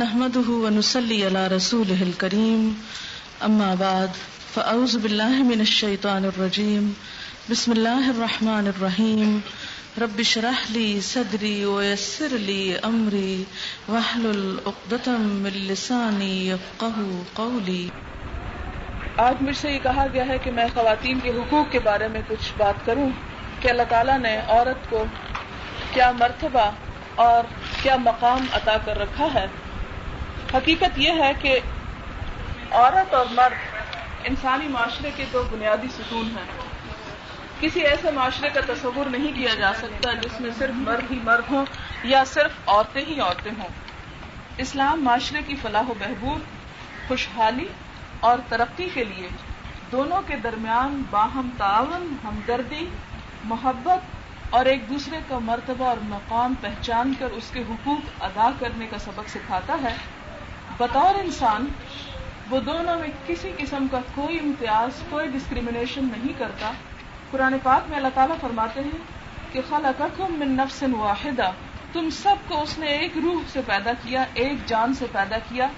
نحمده ونصلي على رسوله الكريم اما بعد فاعوذ بالله من الشيطان الرجيم بسم الله الرحمن الرحيم رب اشرح لي صدري ويسر لي امري واحلل عقدة من لساني يفقهوا قولي. آج مجھ سے یہ کہا گیا ہے کہ میں خواتین کے حقوق کے بارے میں کچھ بات کروں کہ اللہ تعالیٰ نے عورت کو کیا مرتبہ اور کیا مقام عطا کر رکھا ہے. حقیقت یہ ہے کہ عورت اور مرد انسانی معاشرے کے دو بنیادی ستون ہیں. کسی ایسے معاشرے کا تصور نہیں کیا جا سکتا جس میں صرف مرد ہی مرد ہوں یا صرف عورتیں ہی عورتیں ہوں. اسلام معاشرے کی فلاح و بہبود، خوشحالی اور ترقی کے لیے دونوں کے درمیان باہم تعاون، ہمدردی، محبت اور ایک دوسرے کا مرتبہ اور مقام پہچان کر اس کے حقوق ادا کرنے کا سبق سکھاتا ہے. بطور انسان وہ دونوں میں کسی قسم کا کوئی امتیاز، کوئی ڈسکریمنیشن نہیں کرتا. قرآن پاک میں اللہ تعالیٰ فرماتے ہیں کہ خلقکم من نفس واحدہ، تم سب کو اس نے ایک روح سے پیدا کیا، ایک جان سے پیدا کیا،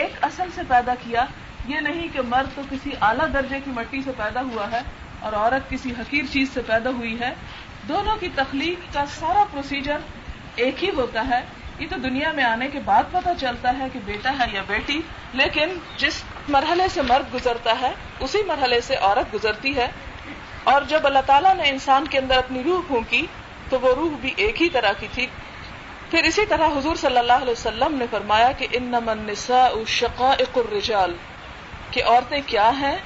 ایک اصل سے پیدا کیا. یہ نہیں کہ مرد تو کسی اعلیٰ درجے کی مٹی سے پیدا ہوا ہے اور عورت کسی حقیر چیز سے پیدا ہوئی ہے. دونوں کی تخلیق کا سارا پروسیجر ایک ہی ہوتا ہے. یہ تو دنیا میں آنے کے بعد پتہ چلتا ہے کہ بیٹا ہے یا بیٹی، لیکن جس مرحلے سے مرد گزرتا ہے اسی مرحلے سے عورت گزرتی ہے. اور جب اللہ تعالیٰ نے انسان کے اندر اپنی روح پھونکی تو وہ روح بھی ایک ہی طرح کی تھی. پھر اسی طرح حضور صلی اللہ علیہ وسلم نے فرمایا کہ انما النساء شقائق الرجال، کہ عورتیں کیا ہیں،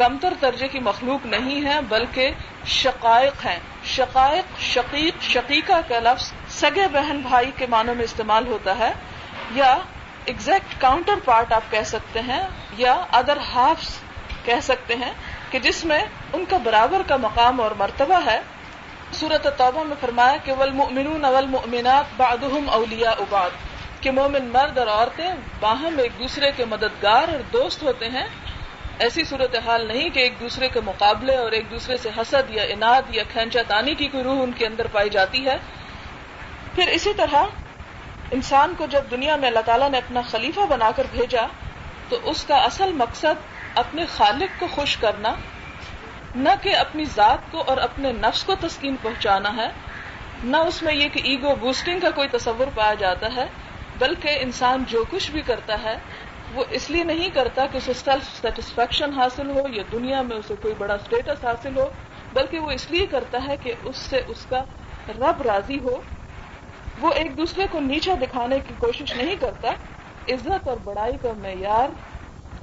کمتر درجے کی مخلوق نہیں ہیں بلکہ شقائق ہیں. شقائق، شقیق، شقیقہ کا لفظ سگے بہن بھائی کے معنوں میں استعمال ہوتا ہے، یا ایگزیکٹ کاؤنٹر پارٹ آپ کہہ سکتے ہیں، یا ادر ہافس کہہ سکتے ہیں، کہ جس میں ان کا برابر کا مقام اور مرتبہ ہے. سورۃ توبہ میں فرمایا کہ والمؤمنون والمؤمنات بعضهم اولیاء بعض، کہ مومن مرد اور عورتیں باہم ایک دوسرے کے مددگار اور دوست ہوتے ہیں. ایسی صورتحال نہیں کہ ایک دوسرے کے مقابلے اور ایک دوسرے سے حسد یا اناد یا کھینچا تانی کی کوئی روح ان کے اندر پائی جاتی ہے. پھر اسی طرح انسان کو جب دنیا میں اللہ تعالیٰ نے اپنا خلیفہ بنا کر بھیجا تو اس کا اصل مقصد اپنے خالق کو خوش کرنا، نہ کہ اپنی ذات کو اور اپنے نفس کو تسکین پہنچانا ہے. نہ اس میں یہ کہ ایگو بوسٹنگ کا کوئی تصور پایا جاتا ہے، بلکہ انسان جو کچھ بھی کرتا ہے وہ اس لیے نہیں کرتا کہ اسے سیلف سیٹسفیکشن حاصل ہو یا دنیا میں اسے کوئی بڑا اسٹیٹس حاصل ہو، بلکہ وہ اس لیے کرتا ہے کہ اس سے اس کا رب راضی ہو. وہ ایک دوسرے کو نیچا دکھانے کی کوشش نہیں کرتا. عزت اور بڑائی کا معیار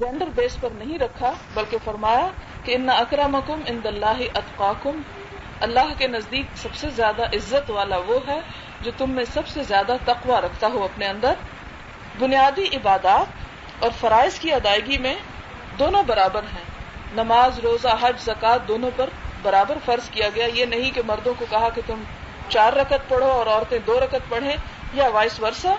جینڈر بیس پر نہیں رکھا، بلکہ فرمایا کہ ان اکرمکم عند اللہ اتقاکم، اللہ کے نزدیک سب سے زیادہ عزت والا وہ ہے جو تم میں سب سے زیادہ تقوی رکھتا ہو اپنے اندر. بنیادی عبادات اور فرائض کی ادائیگی میں دونوں برابر ہیں. نماز، روزہ، حج، زکوٰۃ دونوں پر برابر فرض کیا گیا. یہ نہیں کہ مردوں کو کہا کہ تم 4 رکعت پڑھو اور عورتیں 2 رکعت پڑھیں، یا وائس ورسا.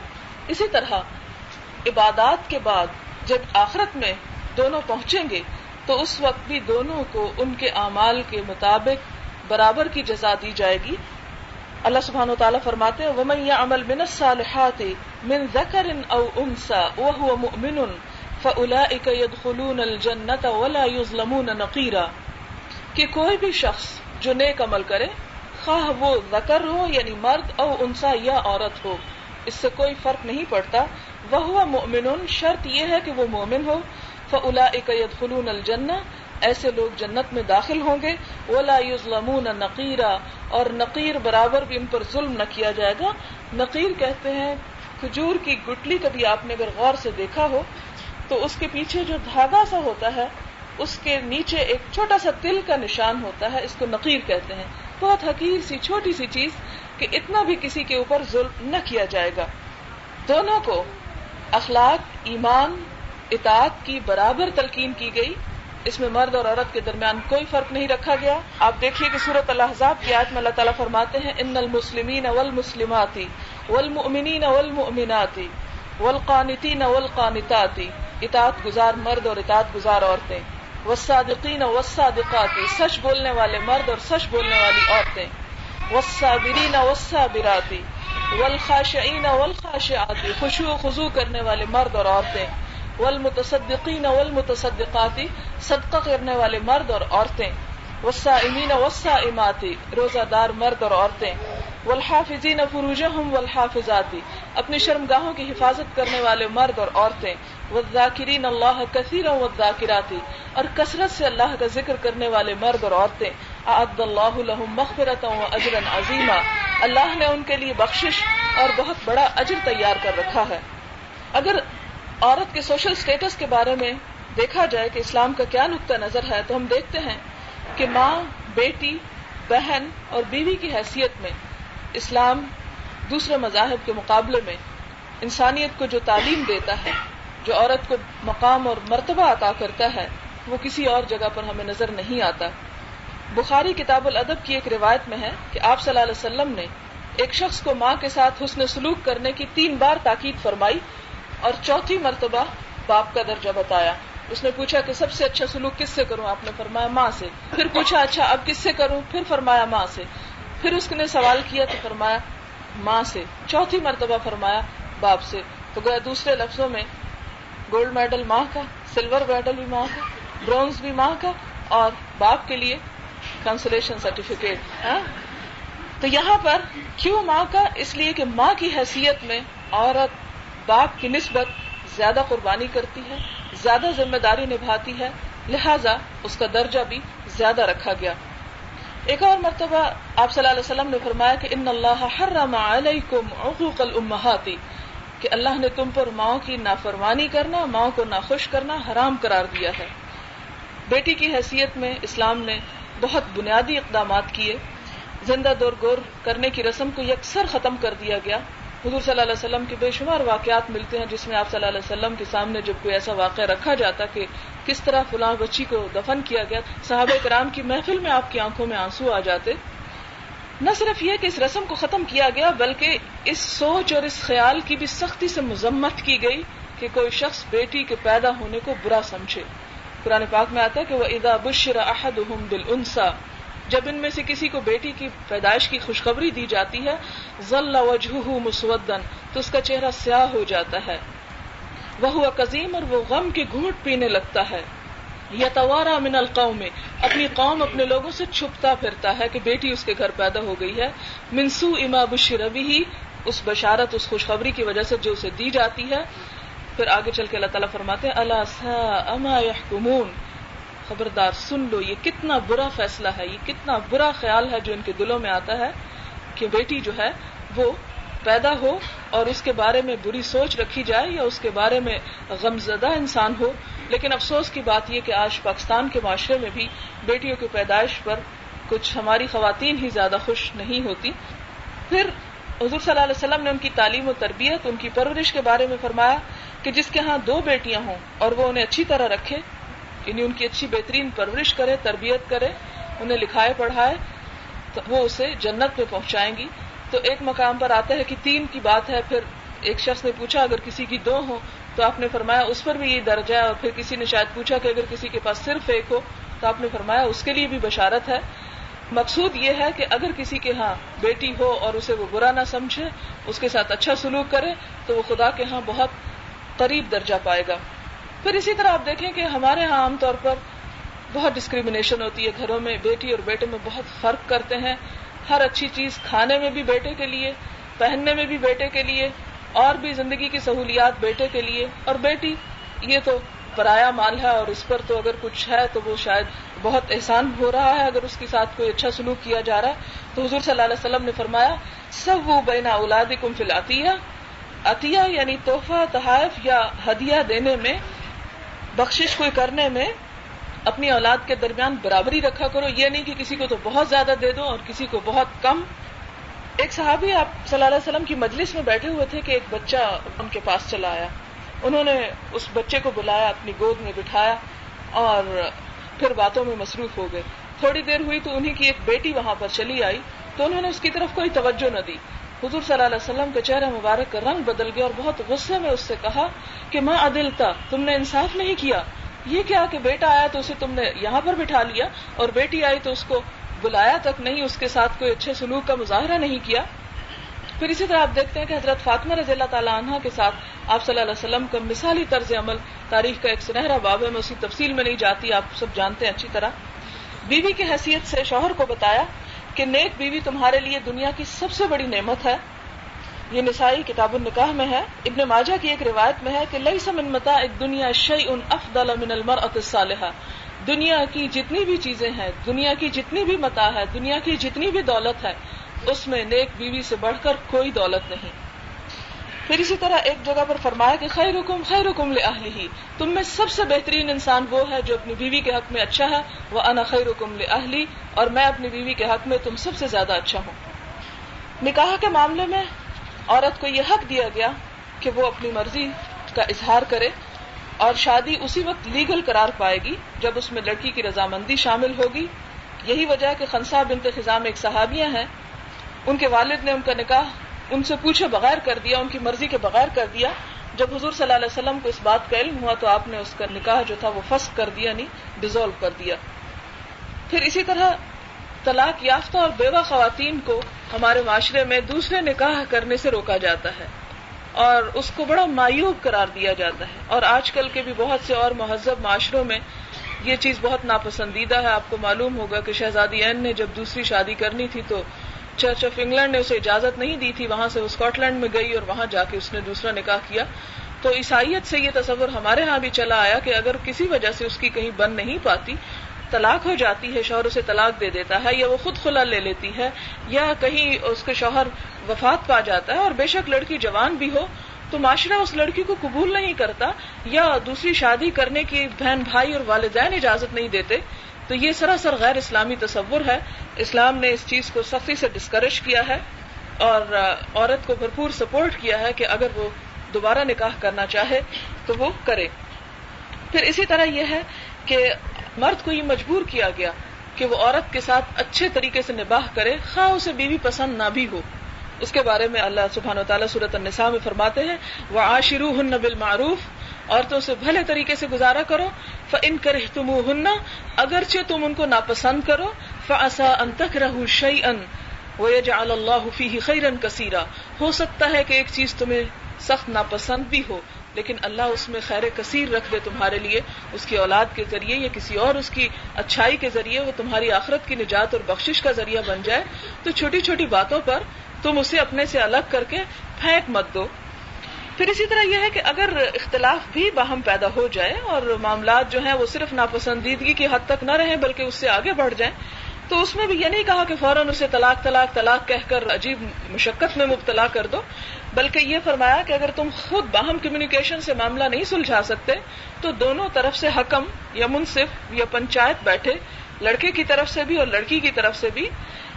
اسی طرح عبادات کے بعد جب آخرت میں دونوں پہنچیں گے تو اس وقت بھی دونوں کو ان کے اعمال کے مطابق برابر کی جزا دی جائے گی. اللہ سبحانہ و تعالیٰ فرماتے ہیں وَمَنْ يَعْمَلْ مِنَ الصَّالِحَاتِ مِنْ ذَكَرٍ أَوْ أُنْثَىٰ وَهُوَ مُؤْمِنٌ فَأُولَٰئِكَ يَدْخُلُونَ الْجَنَّةَ وَلَا يُظْلَمُونَ نَقِيرًا، کہ کوئی بھی شخص جو نیک عمل کرے، خواہ وہ ذکر ہو یعنی مرد، او انثیٰ یا عورت ہو، اس سے کوئی فرق نہیں پڑتا. وَهُوَ مُؤْمِنٌ، شرط یہ ہے کہ وہ مومن ہو. فَأُولَٰئِكَ يَدْخُلُونَ الْجَنَّةَ، ایسے لوگ جنت میں داخل ہوں گے. ولا یظلمون نقیرا، اور نقیر برابر بھی ان پر ظلم نہ کیا جائے گا. نقیر کہتے ہیں کھجور کی گٹلی، کبھی آپ نے اگر غور سے دیکھا ہو تو اس کے پیچھے جو دھاگا سا ہوتا ہے اس کے نیچے ایک چھوٹا سا تل کا نشان ہوتا ہے، اس کو نقیر کہتے ہیں. بہت حقیر سی چھوٹی سی چیز کہ اتنا بھی کسی کے اوپر ظلم نہ کیا جائے گا. دونوں کو اخلاق، ایمان، اطاعت کی برابر تلقین کی گئی. اس میں مرد اور عورت کے درمیان کوئی فرق نہیں رکھا گیا. آپ دیکھیے کہ سورۃ الاحزاب کی آیت میں اللہ تعالیٰ فرماتے ہیں ان المسلمین والمسلمات والمؤمنین والمؤمنات والقانتین والقانتات، اطاعت گزار مرد اور اطاعت گزار عورتیں، والصادقین والصادقات، سچ بولنے والے مرد اور سچ بولنے والی عورتیں، والصابرین والصابرات، والخاشعین والخاشعات، خشوع و خضوع کرنے والے مرد اور عورتیں، والمتصدقین والمتصدقات، صدقہ کرنے والے مرد اور عورتیں، والصائمین والصائمات، روزہ دار مرد اور عورتیں، والحافظین فروجہم والحافظات، اپنی شرمگاہوں کی حفاظت کرنے والے مرد اور عورتیں، والذاکرین اللہ کثیرا والذاکرات، اور کثرت سے اللہ کا ذکر کرنے والے مرد اور عورتیں، اعد اللہ لہم مغفرۃ واجرا عظیما، اللہ نے ان کے لیے بخشش اور بہت بڑا اجر تیار کر رکھا ہے۔ اگر عورت کے سوشل سٹیٹس کے بارے میں دیکھا جائے کہ اسلام کا کیا نقطہ نظر ہے، تو ہم دیکھتے ہیں کہ ماں، بیٹی، بہن اور بیوی کی حیثیت میں اسلام دوسرے مذاہب کے مقابلے میں انسانیت کو جو تعلیم دیتا ہے، جو عورت کو مقام اور مرتبہ عطا کرتا ہے، وہ کسی اور جگہ پر ہمیں نظر نہیں آتا۔ بخاری کتاب الادب کی ایک روایت میں ہے کہ آپ صلی اللہ علیہ وسلم نے ایک شخص کو ماں کے ساتھ حسن سلوک کرنے کی 3 بار تاکید فرمائی اور 4تھی مرتبہ باپ کا درجہ بتایا۔ اس نے پوچھا کہ سب سے اچھا سلوک کس سے کروں؟ آپ نے فرمایا ماں سے۔ پھر پوچھا اچھا اب کس سے کروں؟ پھر فرمایا ماں سے۔ پھر اس نے سوال کیا تو فرمایا ماں سے۔ 4تھی مرتبہ فرمایا باپ سے۔ تو گویا دوسرے لفظوں میں گولڈ میڈل ماں کا، سلور میڈل بھی ماں کا، برونز بھی ماں کا، اور باپ کے لیے کنسولیشن سرٹیفکیٹ۔ تو یہاں پر کیوں ماں کا؟ اس لیے کہ ماں کی حیثیت میں عورت باپ کی نسبت زیادہ قربانی کرتی ہے، زیادہ ذمہ داری نبھاتی ہے، لہذا اس کا درجہ بھی زیادہ رکھا گیا۔ ایک اور مرتبہ آپ صلی اللہ علیہ وسلم نے فرمایا کہ ان اللہ حرم علیکم عقوق الامہات، کہ اللہ نے تم پر ماں کی نافرمانی کرنا، ماں کو ناخوش کرنا حرام قرار دیا ہے۔ بیٹی کی حیثیت میں اسلام نے بہت بنیادی اقدامات کیے، زندہ دور گور کرنے کی رسم کو یکسر ختم کر دیا گیا۔ حضور صلی اللہ علیہ وسلم کے بے شمار واقعات ملتے ہیں جس میں آپ صلی اللہ علیہ وسلم کے سامنے جب کوئی ایسا واقعہ رکھا جاتا کہ کس طرح فلاں بچی کو دفن کیا گیا، صحابہ کرام کی محفل میں آپ کی آنکھوں میں آنسو آ جاتے۔ نہ صرف یہ کہ اس رسم کو ختم کیا گیا، بلکہ اس سوچ اور اس خیال کی بھی سختی سے مذمت کی گئی کہ کوئی شخص بیٹی کے پیدا ہونے کو برا سمجھے۔ قرآن پاک میں آتا ہے کہ وَإِذَا بُشِّرَ أَحَدُهُمْ بِالْأُنْثَىٰ، جب ان میں سے کسی کو بیٹی کی پیدائش کی خوشخبری دی جاتی ہے، ظل وجہہ مسودن، تو اس کا چہرہ سیاہ ہو جاتا ہے، وہو قزیم، اور وہ غم کے گھونٹ پینے لگتا ہے، یتوارا من القوم، اپنی قوم اپنے لوگوں سے چھپتا پھرتا ہے کہ بیٹی اس کے گھر پیدا ہو گئی ہے، من سوء ما بشر به، اس بشارت، اس خوشخبری کی وجہ سے جو اسے دی جاتی ہے۔ پھر آگے چل کے اللہ تعالیٰ فرماتے ہیں الا ساء ما یحکمون، خبردار سن لو، یہ کتنا برا فیصلہ ہے، یہ کتنا برا خیال ہے جو ان کے دلوں میں آتا ہے کہ بیٹی جو ہے وہ پیدا ہو اور اس کے بارے میں بری سوچ رکھی جائے یا اس کے بارے میں غمزدہ انسان ہو۔ لیکن افسوس کی بات یہ کہ آج پاکستان کے معاشرے میں بھی بیٹیوں کی پیدائش پر کچھ ہماری خواتین ہی زیادہ خوش نہیں ہوتی۔ پھر حضور صلی اللہ علیہ وسلم نے ان کی تعلیم و تربیت، ان کی پرورش کے بارے میں فرمایا کہ جس کے ہاں 2 بیٹیاں ہوں اور وہ انہیں اچھی طرح رکھے، یعنی ان کی اچھی بہترین پرورش کرے، تربیت کرے، انہیں لکھائے پڑھائے، تو وہ اسے جنت میں پہنچائیں گی۔ تو ایک مقام پر آتا ہے کہ 3 کی بات ہے، پھر ایک شخص نے پوچھا اگر کسی کی 2 ہوں تو آپ نے فرمایا اس پر بھی یہ درجہ ہے، اور پھر کسی نے شاید پوچھا کہ اگر کسی کے پاس صرف 1 ہو تو آپ نے فرمایا اس کے لیے بھی بشارت ہے۔ مقصود یہ ہے کہ اگر کسی کے ہاں بیٹی ہو اور اسے وہ برا نہ سمجھے، اس کے ساتھ اچھا سلوک کرے، تو وہ خدا کے ہاں بہت قریب درجہ پائے گا۔ پھر اسی طرح آپ دیکھیں کہ ہمارے ہاں عام طور پر بہت ڈسکریمنیشن ہوتی ہے، گھروں میں بیٹی اور بیٹے میں بہت فرق کرتے ہیں، ہر اچھی چیز کھانے میں بھی بیٹے کے لیے، پہننے میں بھی بیٹے کے لیے، اور بھی زندگی کی سہولیات بیٹے کے لیے، اور بیٹی یہ تو پرایا مال ہے اور اس پر تو اگر کچھ ہے تو وہ شاید بہت احسان ہو رہا ہے اگر اس کے ساتھ کوئی اچھا سلوک کیا جا رہا ہے۔ تو حضور صلی اللہ علیہ وسلم نے فرمایا سووا بین اولادکم فی العطیہ، عطیہ یعنی تحفہ، تحائف یا ہدیہ دینے میں، بخشش کوئی کرنے میں اپنی اولاد کے درمیان برابری رکھا کرو، یہ نہیں کہ کسی کو تو بہت زیادہ دے دو اور کسی کو بہت کم۔ ایک صحابی آپ صلی اللہ علیہ وسلم کی مجلس میں بیٹھے ہوئے تھے کہ ایک بچہ ان کے پاس چلا آیا، انہوں نے اس بچے کو بلایا، اپنی گود میں بٹھایا اور پھر باتوں میں مصروف ہو گئے۔ تھوڑی دیر ہوئی تو انہی کی ایک بیٹی وہاں پر چلی آئی تو انہوں نے اس کی طرف کوئی توجہ نہ دی۔ حضور صلی اللہ علیہ وسلم کا چہرہ مبارک کا رنگ بدل گیا اور بہت غصے میں اس سے کہا کہ ما عدلتا، تم نے انصاف نہیں کیا، یہ کیا کہ بیٹا آیا تو اسے تم نے یہاں پر بٹھا لیا اور بیٹی آئی تو اس کو بلایا تک نہیں، اس کے ساتھ کوئی اچھے سلوک کا مظاہرہ نہیں کیا۔ پھر اسی طرح آپ دیکھتے ہیں کہ حضرت فاطمہ رضی اللہ تعالیٰ عنہ کے ساتھ آپ صلی اللہ علیہ وسلم کا مثالی طرز عمل تاریخ کا ایک سنہرا باب ہے، میں اسی تفصیل میں نہیں جاتی، آپ سب جانتے ہیں اچھی طرح. بیوی کی حیثیت سے شوہر کو بتایا کہ نیک بیوی تمہارے لیے دنیا کی سب سے بڑی نعمت ہے. یہ نسائی کتاب النکاح میں ہے، ابن ماجہ کی ایک روایت میں ہے کہ لیس من متاع الدنیا شیء افضل من المرأۃ الصالحہ، دنیا کی جتنی بھی چیزیں ہیں، دنیا کی جتنی بھی متاع ہے، دنیا کی جتنی بھی دولت ہے، اس میں نیک بیوی سے بڑھ کر کوئی دولت نہیں. پھر اسی طرح ایک جگہ پر فرمایا کہ خیرکم خیرکم لأہلہ، تم میں سب سے بہترین انسان وہ ہے جو اپنی بیوی کے حق میں اچھا ہے، وأنا خیرکم لأہلی، اور میں اپنی بیوی کے حق میں تم سب سے زیادہ اچھا ہوں. نکاح کے معاملے میں عورت کو یہ حق دیا گیا کہ وہ اپنی مرضی کا اظہار کرے، اور شادی اسی وقت لیگل قرار پائے گی جب اس میں لڑکی کی رضامندی شامل ہوگی. یہی وجہ ہے کہ خنساء بنت خزام ایک صحابیہ ہیں، ان کے والد نے ان کا نکاح ان سے پوچھے بغیر کر دیا، ان کی مرضی کے بغیر کر دیا. جب حضور صلی اللہ علیہ وسلم کو اس بات کا علم ہوا تو آپ نے اس کا نکاح جو تھا وہ فسخ کر دیا، نہیں ڈیزولو کر دیا. پھر اسی طرح طلاق یافتہ اور بیوہ خواتین کو ہمارے معاشرے میں دوسرے نکاح کرنے سے روکا جاتا ہے اور اس کو بڑا معیوب قرار دیا جاتا ہے، اور آج کل کے بھی بہت سے اور مہذب معاشروں میں یہ چیز بہت ناپسندیدہ ہے. آپ کو معلوم ہوگا کہ شہزادی عین نے جب دوسری شادی کرنی تھی تو چرچ آف انگلینڈ نے اسے اجازت نہیں دی تھی، وہاں سے وہ اسکاٹ لینڈ میں گئی اور وہاں جا کے اس نے دوسرا نکاح کیا. تو عیسائیت سے یہ تصور ہمارے ہاں بھی چلا آیا کہ اگر کسی وجہ سے اس کی کہیں بن نہیں پاتی، طلاق ہو جاتی ہے، شوہر اسے طلاق دے دیتا ہے یا وہ خود خلع لے لیتی ہے یا کہیں اس کے شوہر وفات پا جاتا ہے، اور بے شک لڑکی جوان بھی ہو تو معاشرہ اس لڑکی کو قبول نہیں کرتا یا دوسری شادی کرنے کی بہن بھائی اور والدین اجازت نہیں دیتے. تو یہ سراسر غیر اسلامی تصور ہے. اسلام نے اس چیز کو سختی سے ڈسکریج کیا ہے اور عورت کو بھرپور سپورٹ کیا ہے کہ اگر وہ دوبارہ نکاح کرنا چاہے تو وہ کرے. پھر اسی طرح یہ ہے کہ مرد کو یہ مجبور کیا گیا کہ وہ عورت کے ساتھ اچھے طریقے سے نباہ کرے، خواہ اسے بیوی پسند نہ بھی ہو. اس کے بارے میں اللہ سبحانہ وتعالیٰ سورۃ النساء میں فرماتے ہیں وَعَاشِرُوهُنَّ بِالْمَعْرُوفِ، عورتوں سے بھلے طریقے سے گزارا کرو. فَإِن كَرِهْتُمُوهُنَّ، اگرچہ تم ان کو ناپسند کرو، فَعَسَىٰ أَن تَكْرَهُوا شَيْئًا وَيَجْعَلَ اللَّهُ فِيهِ خَيْرًا كَثِيرًا، ہو سکتا ہے کہ ایک چیز تمہیں سخت ناپسند بھی ہو لیکن اللہ اس میں خیر کثیر رکھ دے تمہارے لیے، اس کی اولاد کے ذریعے یا کسی اور اس کی اچھائی کے ذریعے وہ تمہاری آخرت کی نجات اور بخشش کا ذریعہ بن جائے. تو چھوٹی چھوٹی باتوں پر تم اسے اپنے سے الگ کر کے پھینک مت دو. پھر اسی طرح یہ ہے کہ اگر اختلاف بھی باہم پیدا ہو جائے اور معاملات جو ہیں وہ صرف ناپسندیدگی کی حد تک نہ رہیں بلکہ اس سے آگے بڑھ جائیں، تو اس میں بھی یہ نہیں کہا کہ فوراً اسے طلاق طلاق طلاق کہہ کر عجیب مشقت میں مبتلا کر دو، بلکہ یہ فرمایا کہ اگر تم خود باہم کمیونیکیشن سے معاملہ نہیں سلجھا سکتے تو دونوں طرف سے حکم یا منصف یا پنچایت بیٹھے، لڑکے کی طرف سے بھی اور لڑکی کی طرف سے بھی.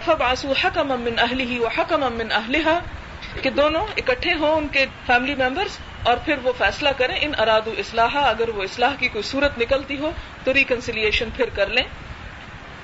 فَبْعَثُوا حَكَمًا مِّنْ أَهْلِهِ وَحَكَمًا مِّنْ أَهْلِهَا، کہ دونوں اکٹھے ہوں ان کے فیملی ممبرز اور پھر وہ فیصلہ کریں. ان ارادوا اصلاحا، اگر وہ اصلاح کی کوئی صورت نکلتی ہو تو ریکنسیلیشن پھر کر لیں.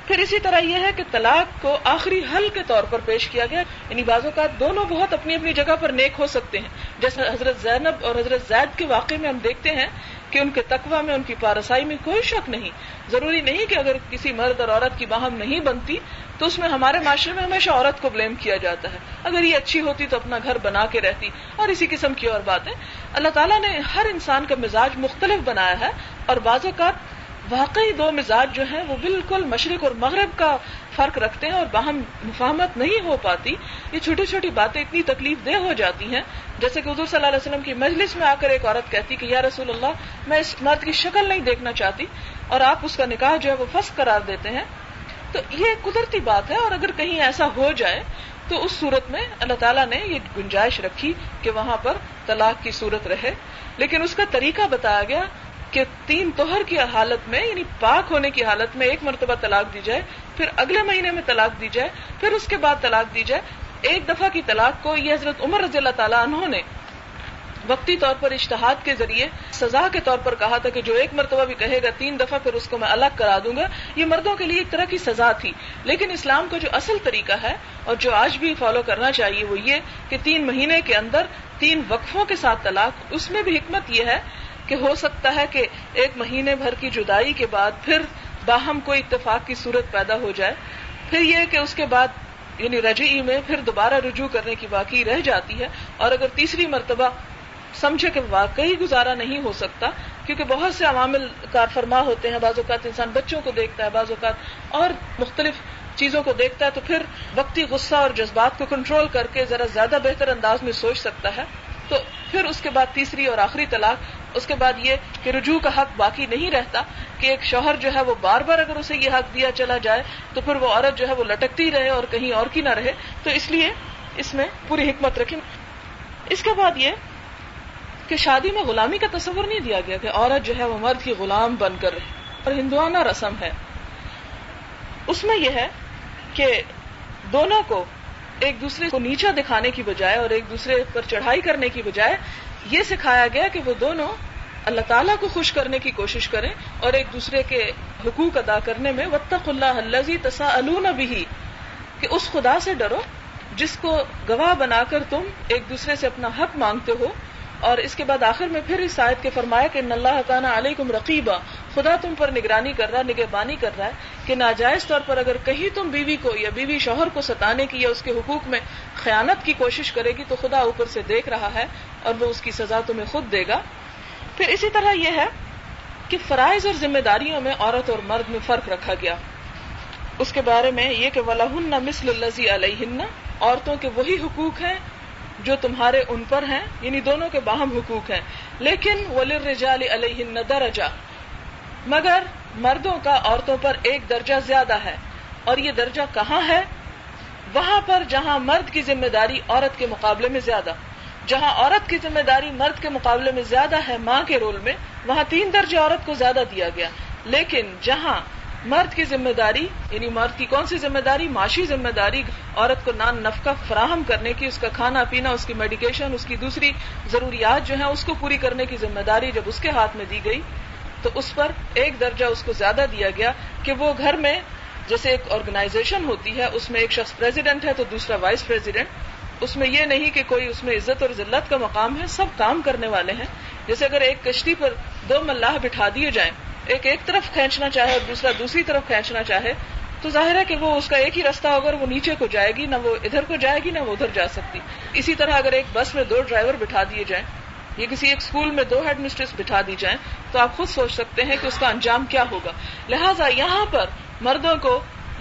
پھر اسی طرح یہ ہے کہ طلاق کو آخری حل کے طور پر پیش کیا گیا، یعنی بعض اوقات دونوں بہت اپنی اپنی جگہ پر نیک ہو سکتے ہیں، جیسے حضرت زینب اور حضرت زید کے واقعے میں ہم دیکھتے ہیں کہ ان کے تقوی میں، ان کی پارسائی میں کوئی شک نہیں. ضروری نہیں کہ اگر کسی مرد اور عورت کی باہم نہیں بنتی تو اس میں ہمارے معاشرے میں ہمیشہ عورت کو بلیم کیا جاتا ہے، اگر یہ اچھی ہوتی تو اپنا گھر بنا کے رہتی، اور اسی قسم کی اور باتیں. اللہ تعالیٰ نے ہر انسان کا مزاج مختلف بنایا ہے، اور بعض اوقات واقعی دو مزاج جو ہیں وہ بالکل مشرق اور مغرب کا فرق رکھتے ہیں اور باہم مفاہمت نہیں ہو پاتی. یہ چھوٹی چھوٹی باتیں اتنی تکلیف دہ ہو جاتی ہیں، جیسے کہ حضور صلی اللہ علیہ وسلم کی مجلس میں آ کر ایک عورت کہتی کہ یا رسول اللہ، میں اس مرد کی شکل نہیں دیکھنا چاہتی، اور آپ اس کا نکاح جو ہے وہ فسخ قرار دیتے ہیں. تو یہ قدرتی بات ہے، اور اگر کہیں ایسا ہو جائے تو اس صورت میں اللہ تعالیٰ نے یہ گنجائش رکھی کہ وہاں پر طلاق کی صورت رہے، لیکن اس کا طریقہ بتایا گیا کہ تین طہر کی حالت میں، یعنی پاک ہونے کی حالت میں ایک مرتبہ طلاق دی جائے، پھر اگلے مہینے میں طلاق دی جائے، پھر اس کے بعد طلاق دی جائے. ایک دفعہ کی طلاق کو یہ حضرت عمر رضی اللہ تعالیٰ عنہ نے وقتی طور پر اجتہاد کے ذریعے سزا کے طور پر کہا تھا کہ جو ایک مرتبہ بھی کہے گا تین دفعہ پھر اس کو میں الگ کرا دوں گا. یہ مردوں کے لیے ایک طرح کی سزا تھی، لیکن اسلام کا جو اصل طریقہ ہے اور جو آج بھی فالو کرنا چاہیے وہ یہ کہ 3 مہینے کے اندر 3 وقفوں کے ساتھ طلاق. اس میں بھی حکمت یہ ہے کہ ہو سکتا ہے کہ 1 مہینے بھر کی جدائی کے بعد پھر باہم کوئی اتفاق کی صورت پیدا ہو جائے، پھر یہ کہ اس کے بعد یعنی رجعی میں پھر دوبارہ رجوع کرنے کی باقی رہ جاتی ہے. اور اگر تیسری مرتبہ سمجھے کہ واقعی گزارا نہیں ہو سکتا کیونکہ بہت سے عوامل کار فرما ہوتے ہیں, بعض اوقات انسان بچوں کو دیکھتا ہے, بعض اوقات اور مختلف چیزوں کو دیکھتا ہے, تو پھر وقتی غصہ اور جذبات کو کنٹرول کر کے ذرا زیادہ بہتر انداز میں سوچ سکتا ہے. تو پھر اس کے بعد تیسری اور آخری طلاق, اس کے بعد یہ کہ رجوع کا حق باقی نہیں رہتا کہ ایک شوہر جو ہے وہ بار بار اگر اسے یہ حق دیا چلا جائے تو پھر وہ عورت جو ہے وہ لٹکتی رہے اور کہیں اور کی نہ رہے. تو اس لیے اس میں پوری حکمت رکھیں. اس کے بعد یہ کہ شادی میں غلامی کا تصور نہیں دیا گیا کہ عورت جو ہے وہ مرد کی غلام بن کر رہے, اور ہندوانہ رسم ہے. اس میں یہ ہے کہ دونوں کو ایک دوسرے کو نیچا دکھانے کی بجائے اور ایک دوسرے پر چڑھائی کرنے کی بجائے یہ سکھایا گیا کہ وہ دونوں اللہ تعالیٰ کو خوش کرنے کی کوشش کریں اور ایک دوسرے کے حقوق ادا کرنے میں واتقوا اللہ الذی تساءلون بہ, کہ اس خدا سے ڈرو جس کو گواہ بنا کر تم ایک دوسرے سے اپنا حق مانگتے ہو. اور اس کے بعد آخر میں پھر اس آیت کے فرمایا کہ ان اللہ کان علیکم رقیبا, خدا تم پر نگرانی کر رہا ہے, نگہبانی کر رہا ہے کہ ناجائز طور پر اگر کہیں تم بیوی کو یا بیوی شوہر کو ستانے کی یا اس کے حقوق میں خیانت کی کوشش کرے گی تو خدا اوپر سے دیکھ رہا ہے اور وہ اس کی سزا تمہیں خود دے گا. پھر اسی طرح یہ ہے کہ فرائض اور ذمہ داریوں میں عورت اور مرد میں فرق رکھا گیا. اس کے بارے میں یہ کہ وَلَهُنَّ مِثْلُ الَّذِي عَلَيْهِنَّ, عورتوں کے وہی حقوق ہیں جو تمہارے ان پر ہیں, یعنی دونوں کے باہم حقوق ہیں. لیکن وَلِلرِّجَالِ عَلَيْهِنَّ دَرَجَةٌ, مگر مردوں کا عورتوں پر ایک درجہ زیادہ ہے. اور یہ درجہ کہاں ہے؟ وہاں پر جہاں مرد کی ذمہ داری عورت کے مقابلے میں زیادہ, جہاں عورت کی ذمہ داری مرد کے مقابلے میں زیادہ ہے ماں کے رول میں, وہاں 3 درجے عورت کو زیادہ دیا گیا. لیکن جہاں مرد کی ذمہ داری, یعنی مرد کی کون سی ذمہ داری, معاشی ذمہ داری, عورت کو نان نفقہ فراہم کرنے کی, اس کا کھانا پینا, اس کی میڈیکیشن, اس کی دوسری ضروریات جو ہیں اس کو پوری کرنے کی ذمہ داری جب اس کے ہاتھ میں دی گئی تو اس پر 1 درجہ اس کو زیادہ دیا گیا کہ وہ گھر میں جیسے ایک آرگنائزیشن ہوتی ہے اس میں ایک شخص پریزیڈنٹ ہے تو دوسرا وائس پریزیڈنٹ. اس میں یہ نہیں کہ کوئی اس میں عزت اور ذلت کا مقام ہے, سب کام کرنے والے ہیں. جیسے اگر ایک کشتی پر 2 ملاح بٹھا دیے جائیں, ایک طرف کھینچنا چاہے اور دوسرا دوسری طرف کھینچنا چاہے, تو ظاہر ہے کہ وہ اس کا ایک ہی رستہ ہوگا, وہ نیچے کو جائے گی, نہ وہ ادھر کو جائے گی نہ وہ ادھر جا سکتی. اسی طرح اگر ایک بس میں 2 ڈرائیور بٹھا دیے جائیں یا کسی ایک اسکول میں 2 ہیڈ مسٹریس بٹھا دی جائیں تو آپ خود سوچ سکتے ہیں کہ اس کا انجام کیا ہوگا. لہٰذا یہاں پر مردوں کو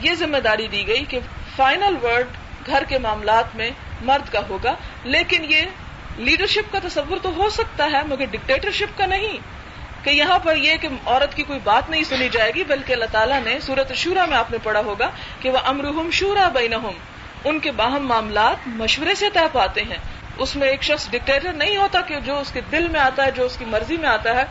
یہ ذمہ داری دی گئی کہ فائنل ورڈ گھر کے معاملات میں مرد کا ہوگا. لیکن یہ لیڈرشپ کا تصور تو ہو سکتا ہے مگر ڈکٹیٹرشپ کا نہیں, کہ یہاں پر یہ کہ عورت کی کوئی بات نہیں سنی جائے گی, بلکہ اللہ تعالیٰ نے سورۃ شورا میں آپ نے پڑھا ہوگا کہ وَأَمْرُهُمْ شُورَىٰ بَيْنَهُمْ, ان کے باہم معاملات مشورے سے طے پاتے ہیں. اس میں ایک شخص ڈکٹیٹر نہیں ہوتا کہ جو اس کے دل میں آتا ہے, جو اس کی مرضی میں آتا ہے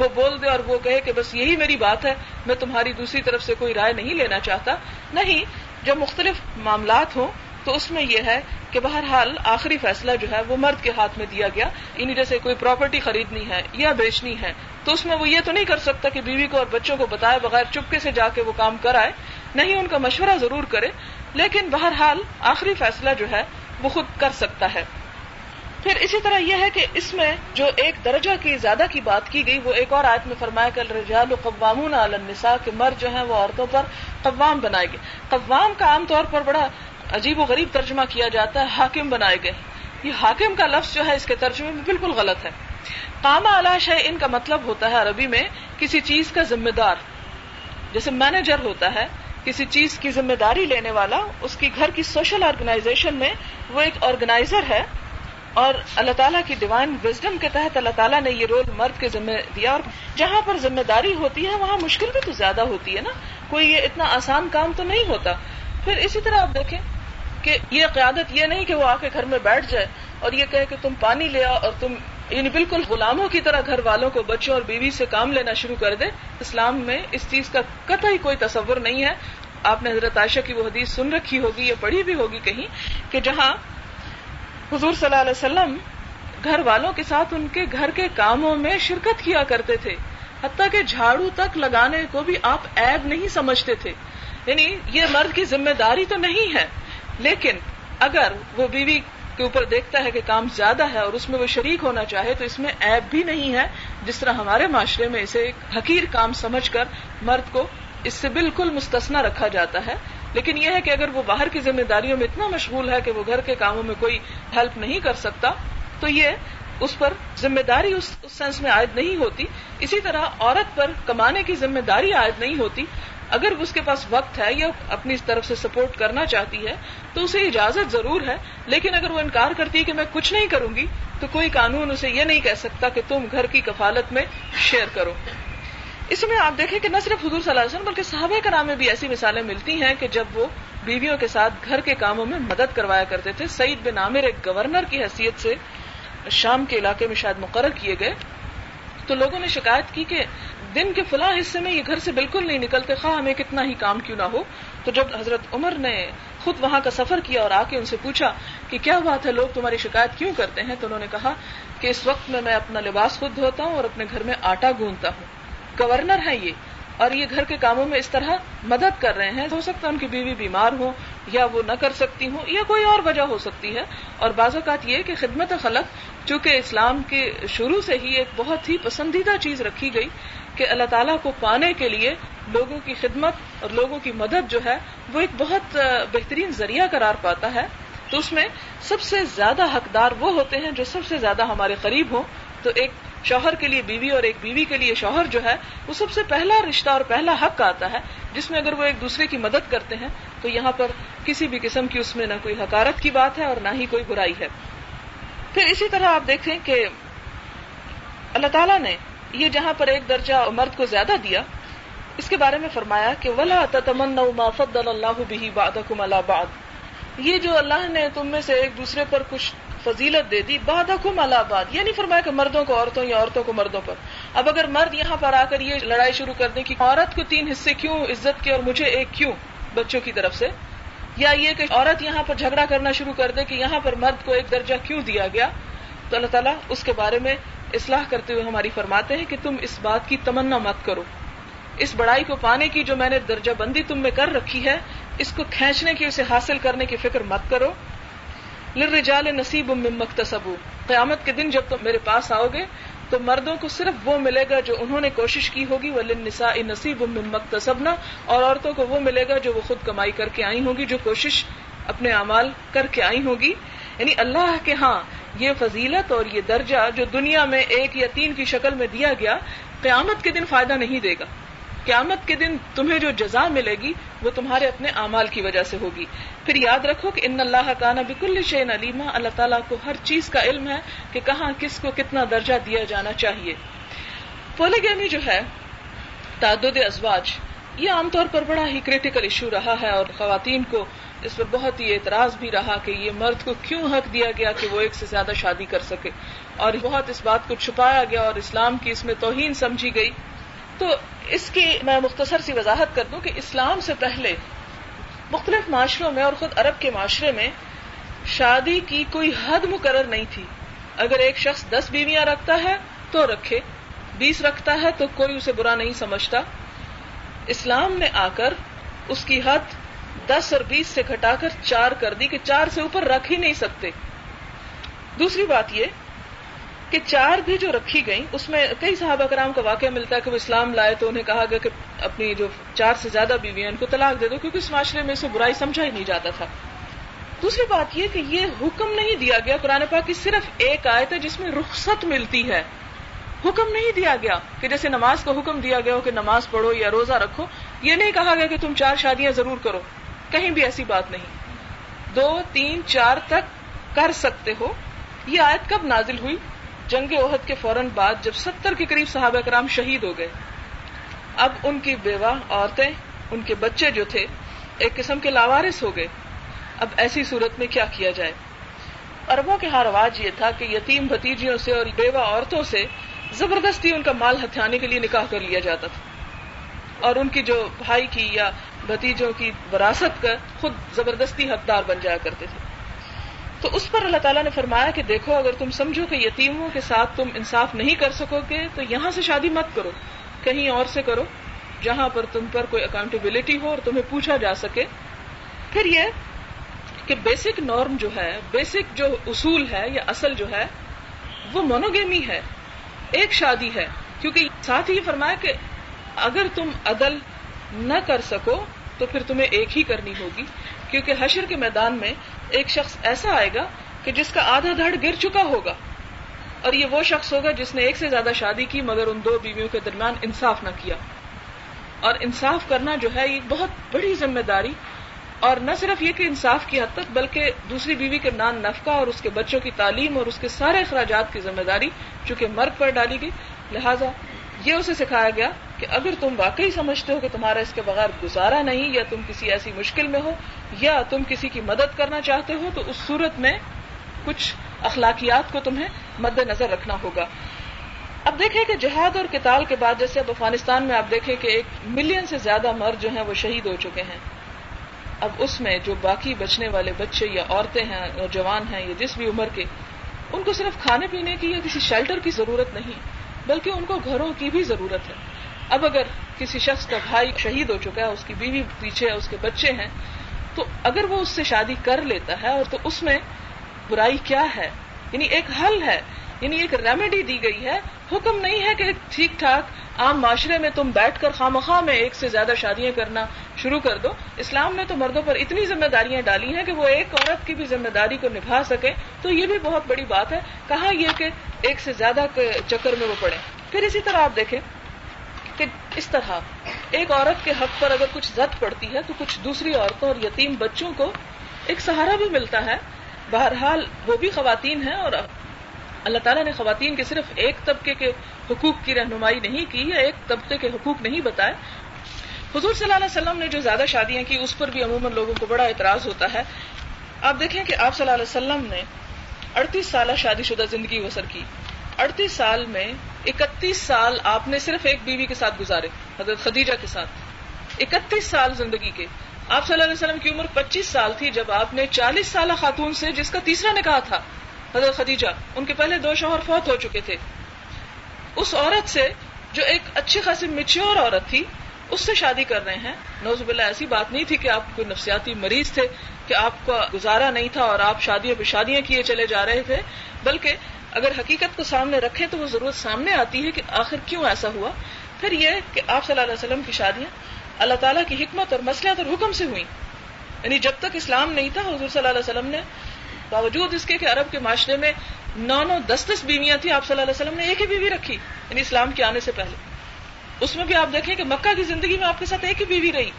وہ بول دے اور وہ کہے کہ بس یہی میری بات ہے, میں تمہاری دوسری طرف سے کوئی رائے نہیں لینا چاہتا. نہیں, جب مختلف معاملات ہوں تو اس میں یہ ہے کہ بہرحال آخری فیصلہ جو ہے وہ مرد کے ہاتھ میں دیا گیا. یعنی جیسے کوئی پراپرٹی خریدنی ہے یا بیچنی ہے تو اس میں وہ یہ تو نہیں کر سکتا کہ بیوی کو اور بچوں کو بتائے بغیر چپکے سے جا کے وہ کام کرائے, نہیں, ان کا مشورہ ضرور کرے لیکن بہرحال آخری فیصلہ جو ہے وہ خود کر سکتا ہے. پھر اسی طرح یہ ہے کہ اس میں جو 1 درجہ کی زیادہ کی بات کی گئی وہ ایک اور آیت میں فرمایا کہ الرجال قوامون علی النساء, کہ مرد جو ہیں وہ عورتوں پر قوام بنائے گئے. قوام کا عام طور پر بڑا عجیب و غریب ترجمہ کیا جاتا ہے, حاکم بنائے گئے. یہ حاکم کا لفظ جو ہے اس کے ترجمے میں بالکل غلط ہے. قام علی شیء کا مطلب ہوتا ہے عربی میں کسی چیز کا ذمہ دار, جیسے مینیجر ہوتا ہے, کسی چیز کی ذمہ داری لینے والا. اس کی گھر کی سوشل آرگنائزیشن میں وہ ایک آرگنائزر ہے اور اللہ تعالیٰ کی ڈیوائن وزڈم کے تحت اللہ تعالیٰ نے یہ رول مرد کے ذمہ دیا. اور جہاں پر ذمہ داری ہوتی ہے وہاں مشکل بھی تو زیادہ ہوتی ہے نا, کوئی یہ اتنا آسان کام تو نہیں ہوتا. پھر اسی طرح آپ دیکھیں کہ یہ قیادت یہ نہیں کہ وہ آ کے گھر میں بیٹھ جائے اور یہ کہے کہ تم پانی لے آؤ اور تم یعنی بالکل غلاموں کی طرح گھر والوں کو, بچوں اور بیوی سے کام لینا شروع کر دے. اسلام میں اس چیز کا قطعی کوئی تصور نہیں ہے. آپ نے حضرت عائشہ کی وہ حدیث سن رکھی ہوگی یا پڑھی بھی ہوگی کہیں, کہ جہاں حضور صلی اللہ علیہ وسلم گھر والوں کے ساتھ ان کے گھر کے کاموں میں شرکت کیا کرتے تھے, حتیٰ کہ جھاڑو تک لگانے کو بھی آپ عیب نہیں سمجھتے تھے. یعنی یہ مرد کی ذمہ داری تو نہیں ہے, لیکن اگر وہ بیوی کے اوپر دیکھتا ہے کہ کام زیادہ ہے اور اس میں وہ شریک ہونا چاہے تو اس میں عیب بھی نہیں ہے, جس طرح ہمارے معاشرے میں اسے ایک حقیر کام سمجھ کر مرد کو اس سے بالکل مستثنا رکھا جاتا ہے. لیکن یہ ہے کہ اگر وہ باہر کی ذمہ داریوں میں اتنا مشغول ہے کہ وہ گھر کے کاموں میں کوئی ہیلپ نہیں کر سکتا تو یہ اس پر ذمہ داری اس سینس میں عائد نہیں ہوتی. اسی طرح عورت پر کمانے کی ذمہ داری عائد نہیں ہوتی. اگر اس کے پاس وقت ہے یا اپنی طرف سے سپورٹ کرنا چاہتی ہے تو اسے اجازت ضرور ہے, لیکن اگر وہ انکار کرتی ہے کہ میں کچھ نہیں کروں گی تو کوئی قانون اسے یہ نہیں کہہ سکتا کہ تم گھر کی کفالت میں شیئر کرو. اس میں آپ دیکھیں کہ نہ صرف حضور صلی اللہ علیہ وسلم بلکہ صحابہ کرام میں بھی ایسی مثالیں ملتی ہیں کہ جب وہ بیویوں کے ساتھ گھر کے کاموں میں مدد کروایا کرتے تھے. سعید بن عامر ایک گورنر کی حیثیت سے شام کے علاقے میں شاید مقرر کیے گئے, تو لوگوں نے شکایت کی کہ دن کے فلاں حصے میں یہ گھر سے بالکل نہیں نکلتے, خواہ ہمیں کتنا ہی کام کیوں نہ ہو. تو جب حضرت عمر نے خود وہاں کا سفر کیا اور آ کے ان سے پوچھا کہ کیا بات ہے, لوگ تمہاری شکایت کیوں کرتے ہیں, تو انہوں نے کہا کہ اس وقت میں اپنا لباس خود دھوتا ہوں اور اپنے گھر میں آٹا گوندتا ہوں. گورنر ہیں یہ اور یہ گھر کے کاموں میں اس طرح مدد کر رہے ہیں. ہو سکتا ہے ان کی بیوی بیمار ہو یا وہ نہ کر سکتی ہوں یا کوئی اور وجہ ہو سکتی ہے. اور بعض اوقات یہ کہ خدمت خلق چونکہ اسلام کے شروع سے ہی ایک بہت ہی پسندیدہ چیز رکھی گئی کہ اللہ تعالیٰ کو پانے کے لیے لوگوں کی خدمت اور لوگوں کی مدد جو ہے وہ ایک بہت بہترین ذریعہ قرار پاتا ہے. تو اس میں سب سے زیادہ حقدار وہ ہوتے ہیں جو سب سے زیادہ ہمارے قریب ہوں. تو ایک شوہر کے لیے بیوی اور ایک بیوی کے لیے شوہر جو ہے وہ سب سے پہلا رشتہ اور پہلا حق آتا ہے, جس میں اگر وہ ایک دوسرے کی مدد کرتے ہیں تو یہاں پر کسی بھی قسم کی اس میں نہ کوئی حقارت کی بات ہے اور نہ ہی کوئی برائی ہے. پھر اسی طرح آپ دیکھیں کہ اللہ تعالیٰ نے یہ جہاں پر ایک درجہ مرد کو زیادہ دیا اس کے بارے میں فرمایا کہ وَلَا تَتَمَنَّوْا مَا فَضَّلَ اللَّهُ بِهِ بَعْدَكُمْ عَلَى بَعْدٍ, یہ جو اللہ نے تم میں سے ایک دوسرے پر کچھ فضیلت دے دی, بعدکم علی بعد, یعنی فرمایا کہ مردوں کو عورتوں یا عورتوں کو مردوں پر. اب اگر مرد یہاں پر آ کر یہ لڑائی شروع کر دیں کہ عورت کو 3 حصے کیوں عزت کے اور مجھے 1 کیوں بچوں کی طرف سے, یا یہ کہ عورت یہاں پر جھگڑا کرنا شروع کر دے کہ یہاں پر مرد کو 1 درجہ کیوں دیا گیا, تو اللہ تعالیٰ اس کے بارے میں اصلاح کرتے ہوئے ہماری فرماتے ہیں کہ تم اس بات کی تمنا مت کرو, اس بڑائی کو پانے کی جو میں نے درجہ بندی تم میں کر رکھی ہے اس کو کھینچنے کی, اسے حاصل کرنے کی فکر مت کرو. للرجال نصیب مما اکتسبوا, قیامت کے دن جب تم میرے پاس آؤ گے تو مردوں کو صرف وہ ملے گا جو انہوں نے کوشش کی ہوگی. وللنساء نصیب مما اکتسبنا, اور عورتوں کو وہ ملے گا جو وہ خود کمائی کر کے آئی ہوں گی, جو کوشش اپنے اعمال کر کے آئی ہوں گی. یعنی اللہ کے ہاں یہ فضیلت اور یہ درجہ جو دنیا میں 1 یا 3 کی شکل میں دیا گیا قیامت کے دن فائدہ نہیں دے گا. قیامت کے دن تمہیں جو جزا ملے گی وہ تمہارے اپنے اعمال کی وجہ سے ہوگی. پھر یاد رکھو کہ ان اللہ کان بکل شیء علیما, اللہ تعالیٰ کو ہر چیز کا علم ہے کہ کہاں کس کو کتنا درجہ دیا جانا چاہیے. پولیگیمی جو ہے, تعدد ازواج, یہ عام طور پر بڑا ہی کریٹیکل ایشو رہا ہے اور خواتین کو اس پر بہت ہی اعتراض بھی رہا کہ یہ مرد کو کیوں حق دیا گیا کہ وہ 1 سے زیادہ شادی کر سکے, اور بہت اس بات کو چھپایا گیا اور اسلام کی اس میں توہین سمجھی گئی. تو اس کی میں مختصر سی وضاحت کر دوں کہ اسلام سے پہلے مختلف معاشروں میں اور خود عرب کے معاشرے میں شادی کی کوئی حد مقرر نہیں تھی. اگر ایک شخص 10 بیویاں رکھتا ہے تو رکھے, 20 رکھتا ہے تو کوئی اسے برا نہیں سمجھتا. اسلام نے آ کر اس کی حد 10 اور 20 سے گھٹا کر 4 کر دی کہ 4 سے اوپر رکھ ہی نہیں سکتے. دوسری بات یہ کہ 4 بھی جو رکھی گئیں اس میں کئی صحابہ کرام کا واقعہ ملتا ہے کہ وہ اسلام لائے تو انہیں کہا گیا کہ اپنی جو 4 سے زیادہ بیویاں ان کو طلاق دے دو, کیونکہ اس معاشرے میں اسے برائی سمجھا ہی نہیں جاتا تھا. دوسری بات یہ کہ یہ حکم نہیں دیا گیا, قرآن پاک کی صرف ایک آیت ہے جس میں رخصت ملتی ہے. حکم نہیں دیا گیا کہ جیسے نماز کا حکم دیا گیا ہو کہ نماز پڑھو یا روزہ رکھو, یہ نہیں کہا گیا کہ تم 4 شادیاں ضرور کرو, کہیں بھی ایسی بات نہیں. 2, 3, 4 تک کر سکتے ہو. یہ آیت کب نازل ہوئی؟ جنگ احد کے فوراً بعد جب 70 کے قریب صحابہ کرام شہید ہو گئے. اب ان کی بیوہ عورتیں, ان کے بچے جو تھے ایک قسم کے لاوارث ہو گئے. اب ایسی صورت میں کیا کیا جائے؟ عربوں کے ہاں رواج یہ تھا کہ یتیم بھتیجیوں سے اور بیوہ عورتوں سے زبردستی ان کا مال ہتھیانے کے لیے نکاح کر لیا جاتا تھا, اور ان کی جو بھائی کی یا بھتیجوں کی وراثت کا خود زبردستی حقدار بن جایا کرتے تھے. تو اس پر اللہ تعالیٰ نے فرمایا کہ دیکھو, اگر تم سمجھو کہ یتیموں کے ساتھ تم انصاف نہیں کر سکو گے تو یہاں سے شادی مت کرو, کہیں اور سے کرو جہاں پر تم پر کوئی اکاؤنٹیبلٹی ہو اور تمہیں پوچھا جا سکے. پھر یہ کہ بیسک نارم جو ہے, بیسک جو اصول ہے یا اصل جو ہے وہ مونوگیمی ہے, ایک شادی ہے. کیونکہ ساتھ ہی یہ فرمایا کہ اگر تم عدل نہ کر سکو تو پھر تمہیں ایک ہی کرنی ہوگی، کیونکہ حشر کے میدان میں ایک شخص ایسا آئے گا کہ جس کا آدھا دھڑ گر چکا ہوگا، اور یہ وہ شخص ہوگا جس نے ایک سے زیادہ شادی کی مگر ان دو بیویوں کے درمیان انصاف نہ کیا۔ اور انصاف کرنا جو ہے یہ بہت بڑی ذمہ داری، اور نہ صرف یہ کہ انصاف کی حد تک بلکہ دوسری بیوی کے نان نفقہ اور اس کے بچوں کی تعلیم اور اس کے سارے اخراجات کی ذمہ داری چونکہ مرد پر ڈالی گئی، لہٰذا یہ اسے سکھایا گیا کہ اگر تم واقعی سمجھتے ہو کہ تمہارا اس کے بغیر گزارا نہیں، یا تم کسی ایسی مشکل میں ہو یا تم کسی کی مدد کرنا چاہتے ہو، تو اس صورت میں کچھ اخلاقیات کو تمہیں مد نظر رکھنا ہوگا۔ اب دیکھیں کہ جہاد اور قتال کے بعد، جیسے اب افغانستان میں آپ دیکھیں کہ 1 ملین سے زیادہ مرد جو ہیں وہ شہید ہو چکے ہیں۔ اب اس میں جو باقی بچنے والے بچے یا عورتیں ہیں، نوجوان ہیں یا جس بھی عمر کے، ان کو صرف کھانے پینے کی یا کسی شیلٹر کی ضرورت نہیں بلکہ ان کو گھروں کی بھی ضرورت ہے۔ اب اگر کسی شخص کا بھائی شہید ہو چکا ہے، اس کی بیوی پیچھے ہے، اس کے بچے ہیں، تو اگر وہ اس سے شادی کر لیتا ہے اور تو اس میں برائی کیا ہے؟ یعنی ایک حل ہے، یعنی ایک ریمیڈی دی گئی ہے۔ حکم نہیں ہے کہ ٹھیک ٹھاک عام معاشرے میں تم بیٹھ کر خامخواہ میں ایک سے زیادہ شادیاں کرنا شروع کر دو۔ اسلام نے تو مردوں پر اتنی ذمہ داریاں ڈالی ہیں کہ وہ ایک عورت کی بھی ذمہ داری کو نبھا سکے، تو یہ بھی بہت بڑی بات ہے۔ کہاں یہ کہ ایک سے زیادہ کے چکر میں وہ پڑے۔ پھر اسی طرح آپ دیکھیں کہ اس طرح ایک عورت کے حق پر اگر کچھ زد پڑتی ہے تو کچھ دوسری عورتوں اور یتیم بچوں کو ایک سہارا بھی ملتا ہے۔ بہرحال وہ بھی خواتین ہیں، اور اللہ تعالیٰ نے خواتین کے صرف ایک طبقے کے حقوق کی رہنمائی نہیں کی یا ایک طبقے کے حقوق نہیں بتائے۔ حضور صلی اللہ علیہ وسلم نے جو زیادہ شادیاں کی اس پر بھی عموماً لوگوں کو بڑا اعتراض ہوتا ہے۔ آپ دیکھیں کہ آپ صلی اللہ علیہ وسلم نے 38 سالہ شادی شدہ زندگی بسر کی۔ 38 سال میں 31 سال آپ نے صرف ایک بیوی کے ساتھ گزارے، حضرت خدیجہ کے ساتھ۔ 31 سال زندگی کے۔ آپ صلی اللہ علیہ وسلم کی عمر 25 سال تھی جب آپ نے 40 سالہ خاتون سے، جس کا تیسرا نکاح تھا حضرت خدیجہ، ان کے پہلے 2 شوہر فوت ہو چکے تھے، اس عورت سے جو ایک اچھی خاصی میچیور عورت تھی، اس سے شادی کر رہے ہیں۔ نعوذ باللہ، ایسی بات نہیں تھی کہ آپ کوئی نفسیاتی مریض تھے کہ آپ کا گزارا نہیں تھا اور آپ شادیوں پہ شادیاں کیے چلے جا رہے تھے، بلکہ اگر حقیقت کو سامنے رکھیں تو وہ ضرورت سامنے آتی ہے کہ آخر کیوں ایسا ہوا۔ پھر یہ کہ آپ صلی اللہ علیہ وسلم کی شادیاں اللہ تعالیٰ کی حکمت اور مصلحت اور حکم سے ہوئیں، یعنی جب تک اسلام نہیں تھا حضور صلی اللہ علیہ وسلم نے، باوجود اس کے کہ عرب کے معاشرے میں 9 10 بیویاں تھیں، آپ صلی اللہ علیہ وسلم نے ایک ہی بیوی رکھی، یعنی اسلام کے آنے سے پہلے۔ اس میں بھی آپ دیکھیں کہ مکہ کی زندگی میں آپ کے ساتھ ایک ہی بیوی رہی۔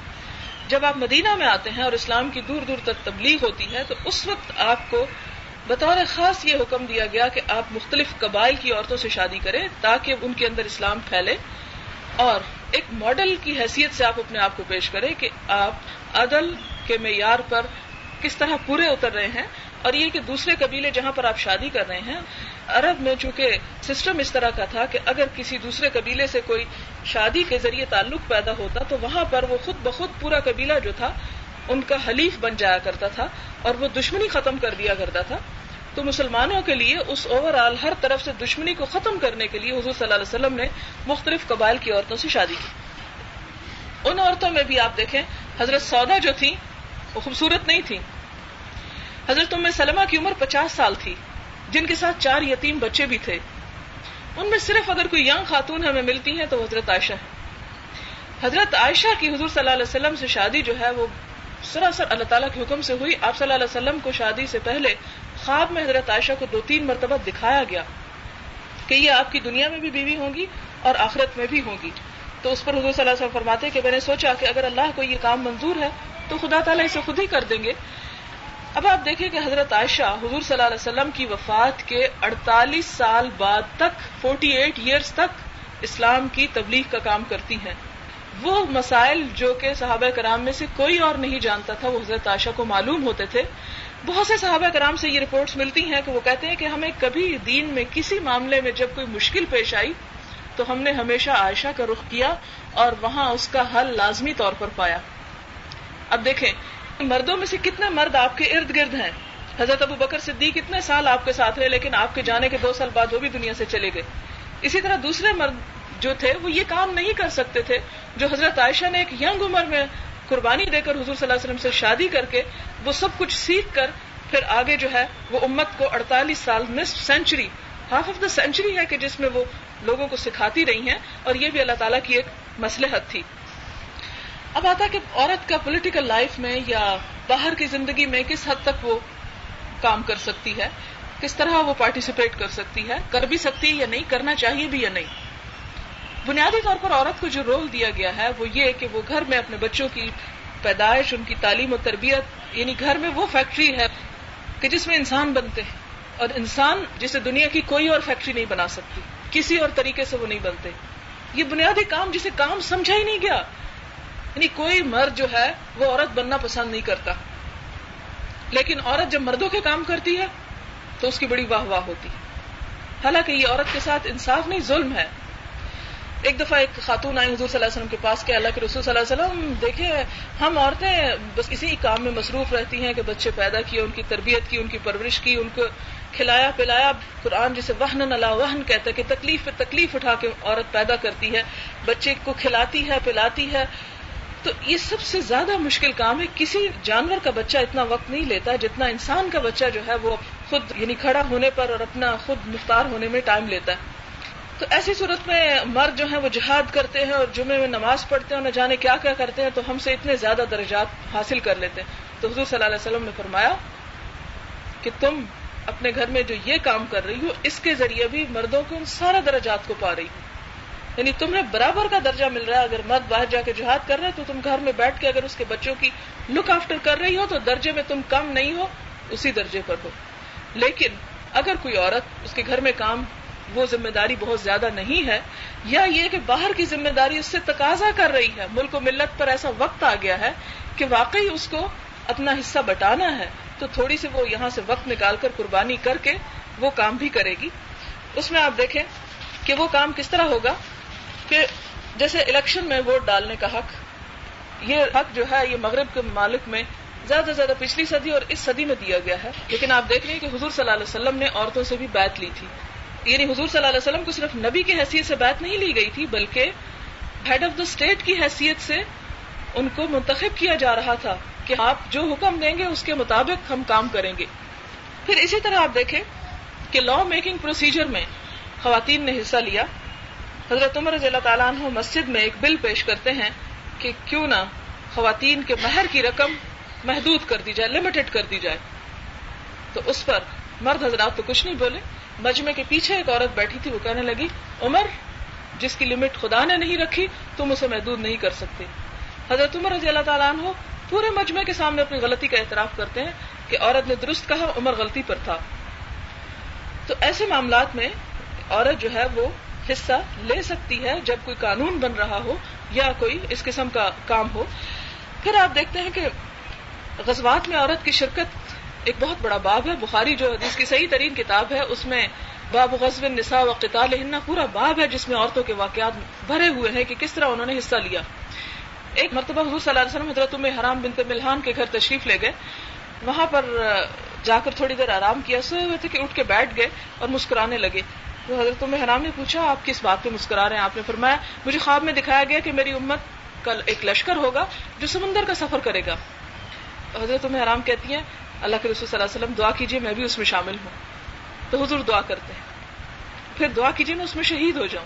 جب آپ مدینہ میں آتے ہیں اور اسلام کی دور دور تک تبلیغ ہوتی ہے تو اس وقت آپ کو بطور خاص یہ حکم دیا گیا کہ آپ مختلف قبائل کی عورتوں سے شادی کریں تاکہ ان کے اندر اسلام پھیلے، اور ایک ماڈل کی حیثیت سے آپ اپنے آپ کو پیش کریں کہ آپ عدل کے معیار پر کس طرح پورے اتر رہے ہیں۔ اور یہ کہ دوسرے قبیلے جہاں پر آپ شادی کر رہے ہیں، عرب میں چونکہ سسٹم اس طرح کا تھا کہ اگر کسی دوسرے قبیلے سے کوئی شادی کے ذریعے تعلق پیدا ہوتا تو وہاں پر وہ خود بخود پورا قبیلہ جو تھا ان کا حلیف بن جایا کرتا تھا اور وہ دشمنی ختم کر دیا کرتا تھا۔ تو مسلمانوں کے لیے اس اوور آل ہر طرف سے دشمنی کو ختم کرنے کے لیے حضور صلی اللہ علیہ وسلم نے مختلف قبائل کی عورتوں سے شادی کی۔ ان عورتوں میں بھی آپ دیکھیں حضرت سودا جو تھیں وہ خوبصورت نہیں تھیں۔ حضرت ام سلمہ کی عمر 50 سال تھی، جن کے ساتھ 4 یتیم بچے بھی تھے۔ ان میں صرف اگر کوئی ینگ خاتون ہمیں ملتی ہیں تو وہ حضرت عائشہ ہیں۔ حضرت عائشہ کی حضور صلی اللہ علیہ وسلم سے شادی جو ہے وہ سراسر اللہ تعالیٰ کے حکم سے ہوئی۔ آپ صلی اللہ علیہ وسلم کو شادی سے پہلے خواب میں حضرت عائشہ کو 2 3 مرتبہ دکھایا گیا کہ یہ آپ کی دنیا میں بھی بیوی ہوں گی اور آخرت میں بھی ہوں گی۔ تو اس پر حضور صلی اللہ علیہ وسلم فرماتے ہیں کہ میں نے سوچا کہ اگر اللہ کو یہ کام منظور ہے تو خدا تعالیٰ اسے خود ہی کر دیں گے۔ اب آپ دیکھیں کہ حضرت عائشہ حضور صلی اللہ علیہ وسلم کی وفات کے 48 سال بعد تک 48 ایئرز تک اسلام کی تبلیغ کا کام کرتی ہیں۔ وہ مسائل جو کہ صحابہ کرام میں سے کوئی اور نہیں جانتا تھا وہ حضرت عائشہ کو معلوم ہوتے تھے۔ بہت سے صحابہ کرام سے یہ رپورٹس ملتی ہیں کہ وہ کہتے ہیں کہ ہمیں کبھی دین میں کسی معاملے میں جب کوئی مشکل پیش آئی تو ہم نے ہمیشہ عائشہ کا رخ کیا اور وہاں اس کا حل لازمی طور پر پایا۔ اب دیکھیں مردوں میں سے کتنے مرد آپ کے ارد گرد ہیں۔ حضرت ابو بکر صدیق اتنے سال آپ کے ساتھ رہے لیکن آپ کے جانے کے 2 سال بعد وہ بھی دنیا سے چلے گئے۔ اسی طرح دوسرے مرد جو تھے وہ یہ کام نہیں کر سکتے تھے جو حضرت عائشہ نے ایک ینگ عمر میں قربانی دے کر حضور صلی اللہ علیہ وسلم سے شادی کر کے وہ سب کچھ سیکھ کر پھر آگے جو ہے وہ امت کو 48 سال نصف century, half of the century ہے کہ جس میں وہ لوگوں کو سکھاتی رہی ہیں، اور یہ بھی اللہ تعالیٰ کی ایک مصلحت تھی۔ اب آتا کہ عورت کا پولیٹیکل لائف میں یا باہر کی زندگی میں کس حد تک وہ کام کر سکتی ہے, کس طرح وہ پارٹیسپیٹ کر سکتی ہے, کر بھی سکتی ہے یا نہیں, کرنا چاہیے بھی یا نہیں. بنیادی طور پر عورت کو جو رول دیا گیا ہے وہ یہ کہ وہ گھر میں اپنے بچوں کی پیدائش, ان کی تعلیم و تربیت, یعنی گھر میں وہ فیکٹری ہے کہ جس میں انسان بنتے ہیں, اور انسان جسے دنیا کی کوئی اور فیکٹری نہیں بنا سکتی, کسی اور طریقے سے وہ نہیں بنتے. یہ بنیادی کام جسے کام سمجھا ہی نہیں گیا, یعنی کوئی مرد جو ہے وہ عورت بننا پسند نہیں کرتا, لیکن عورت جب مردوں کے کام کرتی ہے تو اس کی بڑی واہ واہ ہوتی ہے. حالانکہ یہ عورت کے ساتھ انصاف نہیں, ظلم ہے. ایک دفعہ ایک خاتون آئیں حضور صلی اللہ علیہ وسلم کے پاس کہ اللہ کے رسول صلی اللہ علیہ وسلم دیکھیں, ہم عورتیں بس اسی کام میں مصروف رہتی ہیں کہ بچے پیدا کیے, ان کی تربیت کی, ان کی پرورش کی, ان کو کھلایا پلایا. قرآن جسے وہن علی وہن کہتا ہے کہ تکلیف پہ تکلیف اٹھا کے عورت پیدا کرتی ہے, بچے کو کھلاتی ہے پلاتی ہے. تو یہ سب سے زیادہ مشکل کام ہے. کسی جانور کا بچہ اتنا وقت نہیں لیتا جتنا انسان کا بچہ جو ہے وہ خود, یعنی کھڑا ہونے پر اور اپنا خود مختار ہونے میں ٹائم لیتا ہے. تو ایسی صورت میں مرد جو ہیں وہ جہاد کرتے ہیں اور جمعے میں نماز پڑھتے ہیں اور نہ جانے کیا کیا کرتے ہیں, تو ہم سے اتنے زیادہ درجات حاصل کر لیتے ہیں. تو حضور صلی اللہ علیہ وسلم نے فرمایا کہ تم اپنے گھر میں جو یہ کام کر رہی ہو اس کے ذریعے بھی مردوں کو ان سارا درجات کو پا رہی ہو, یعنی تمہیں برابر کا درجہ مل رہا ہے. اگر مرد باہر جا کے جہاد کر رہا ہے تو تم گھر میں بیٹھ کے اگر اس کے بچوں کی لک آفٹر کر رہی ہو تو درجے میں تم کم نہیں ہو, اسی درجے پر ہو. لیکن اگر کوئی عورت, اس کے گھر میں کام وہ ذمہ داری بہت زیادہ نہیں ہے, یا یہ کہ باہر کی ذمہ داری اس سے تقاضا کر رہی ہے, ملک و ملت پر ایسا وقت آ گیا ہے کہ واقعی اس کو اپنا حصہ بٹانا ہے, تو تھوڑی سی وہ یہاں سے وقت نکال کر قربانی کر کے وہ کام بھی کرے گی. اس میں آپ دیکھیں کہ وہ کام کس طرح ہوگا کہ جیسے الیکشن میں ووٹ ڈالنے کا حق, یہ حق جو ہے یہ مغرب کے ممالک میں زیادہ سے زیادہ پچھلی صدی اور اس صدی میں دیا گیا ہے. لیکن آپ دیکھ رہے ہیں کہ حضور صلی اللہ علیہ وسلم نے عورتوں سے بھی بیعت لی تھی, یعنی حضور صلی اللہ علیہ وسلم کو صرف نبی کی حیثیت سے بیعت نہیں لی گئی تھی, بلکہ ہیڈ آف دا اسٹیٹ کی حیثیت سے ان کو منتخب کیا جا رہا تھا کہ آپ جو حکم دیں گے اس کے مطابق ہم کام کریں گے. پھر اسی طرح آپ دیکھیں کہ لا میکنگ پروسیجر میں خواتین نے حصہ لیا. حضرت عمر رضی اللہ تعالیٰ عنہ مسجد میں ایک بل پیش کرتے ہیں کہ کیوں نہ خواتین کے مہر کی رقم محدود کر دی جائے, لمیٹڈ کر دی جائے. تو اس پر مرد حضرات تو کچھ نہیں بولے. مجمع کے پیچھے ایک عورت بیٹھی تھی, وہ کہنے لگی عمر جس کی لمٹ خدا نے نہیں رکھی تم اسے محدود نہیں کر سکتے. حضرت عمر رضی اللہ تعالیٰ عنہ پورے مجمع کے سامنے اپنی غلطی کا اعتراف کرتے ہیں کہ عورت نے درست کہا, عمر غلطی پر تھا. تو ایسے معاملات میں عورت جو ہے وہ حصہ لے سکتی ہے جب کوئی قانون بن رہا ہو یا کوئی اس قسم کا کام ہو. پھر آپ دیکھتے ہیں کہ غزوات میں عورت کی شرکت ایک بہت بڑا باب ہے. بخاری جو حدیث کی صحیح ترین کتاب ہے اس میں باب غزو النساء وقتالہن پورا باب ہے جس میں عورتوں کے واقعات بھرے ہوئے ہیں کہ کس طرح انہوں نے حصہ لیا. ایک مرتبہ حضور صلی اللہ علیہ وسلم حضرت ام حرام بنت ملحان کے گھر تشریف لے گئے. وہاں پر جا کر تھوڑی دیر آرام کیا, سوئے ہوئے تھے کہ اٹھ کے بیٹھ گئے اور مسکرانے لگے. تو حضرت ام حرام نے پوچھا آپ کس بات پہ مسکرا رہے ہیں؟ آپ نے فرمایا مجھے خواب میں دکھایا گیا کہ میری امت کا ایک لشکر ہوگا جو سمندر کا سفر کرے گا. حضرت ام حرام کہتی ہیں اللہ کے رسول صلی اللہ علیہ وسلم دعا کیجئے میں بھی اس میں شامل ہوں. تو حضور دعا کرتے ہیں, پھر دعا کیجئے میں اس میں شہید ہو جاؤں.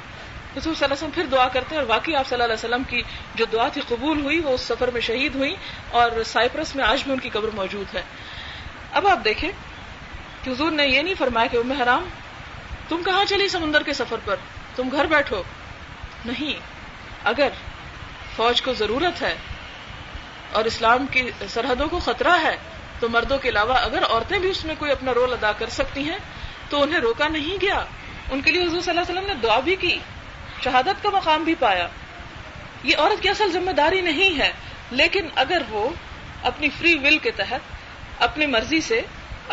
حضور صلی اللہ علیہ وسلم پھر دعا کرتے ہیں اور واقعی آپ صلی اللہ علیہ وسلم کی جو دعا تھی قبول ہوئی, وہ اس سفر میں شہید ہوئی اور سائپرس میں آج بھی ان کی قبر موجود ہے. اب آپ دیکھیں کہ حضور نے یہ نہیں فرمایا کہ ام حرام تم کہاں چلی سمندر کے سفر پر, تم گھر بیٹھو. نہیں, اگر فوج کو ضرورت ہے اور اسلام کی سرحدوں کو خطرہ ہے تو مردوں کے علاوہ اگر عورتیں بھی اس میں کوئی اپنا رول ادا کر سکتی ہیں تو انہیں روکا نہیں گیا. ان کے لیے حضور صلی اللہ علیہ وسلم نے دعا بھی کی, شہادت کا مقام بھی پایا. یہ عورت کی اصل ذمہ داری نہیں ہے, لیکن اگر وہ اپنی فری ول کے تحت اپنی مرضی سے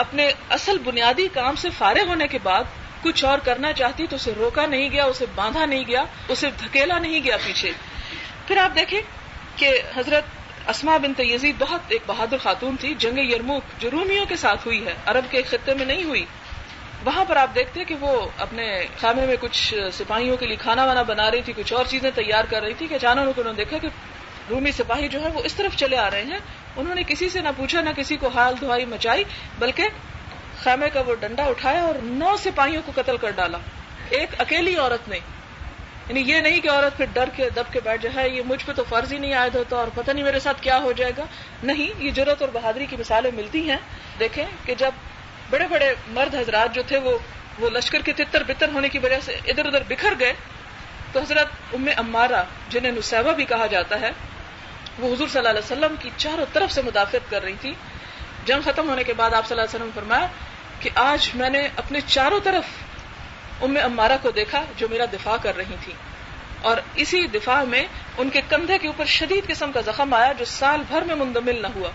اپنے اصل بنیادی کام سے فارغ ہونے کے بعد کچھ اور کرنا چاہتی تو اسے روکا نہیں گیا, اسے باندھا نہیں گیا, اسے دھکیلا نہیں گیا پیچھے. پھر آپ دیکھیں کہ حضرت اسما بنت یزید بہت ایک بہادر خاتون تھی. جنگ یرموک جو رومیوں کے ساتھ ہوئی ہے, عرب کے خطے میں نہیں ہوئی, وہاں پر آپ دیکھتے کہ وہ اپنے خیمے میں کچھ سپاہیوں کے لیے کھانا وانا بنا رہی تھی, کچھ اور چیزیں تیار کر رہی تھی کہ اچانک انہوں نے دیکھا کہ رومی سپاہی جو ہے وہ اس طرف چلے آ رہے ہیں. انہوں نے کسی سے نہ پوچھا, نہ کسی کو حال دھوائی مچائی, بلکہ خیمے کا وہ ڈنڈا اٹھایا اور 9 سپاہیوں کو قتل کر ڈالا, ایک اکیلی عورت نے. یعنی یہ نہیں کہ عورت پھر ڈر کے دب کے بیٹھ جائے یہ مجھ پہ تو فرض ہی نہیں عائد ہوتا اور پتہ نہیں میرے ساتھ کیا ہو جائے گا. نہیں, یہ جرات اور بہادری کی مثالیں ملتی ہیں. دیکھیں کہ جب بڑے بڑے مرد حضرات جو تھے وہ لشکر کے تتر بتر ہونے کی وجہ سے ادھر ادھر بکھر گئے, تو حضرت ام عمارہ جنہیں نسیبہ بھی کہا جاتا ہے, وہ حضور صلی اللہ علیہ وسلم کی چاروں طرف سے مدافعت کر رہی تھی. جنگ ختم ہونے کے بعد آپ صلی اللہ علیہ وسلم نے فرمایا کہ آج میں نے اپنے چاروں طرف ام عمارہ کو دیکھا جو میرا دفاع کر رہی تھی, اور اسی دفاع میں ان کے کندھے کے اوپر شدید قسم کا زخم آیا جو سال بھر میں مندمل نہ ہوا.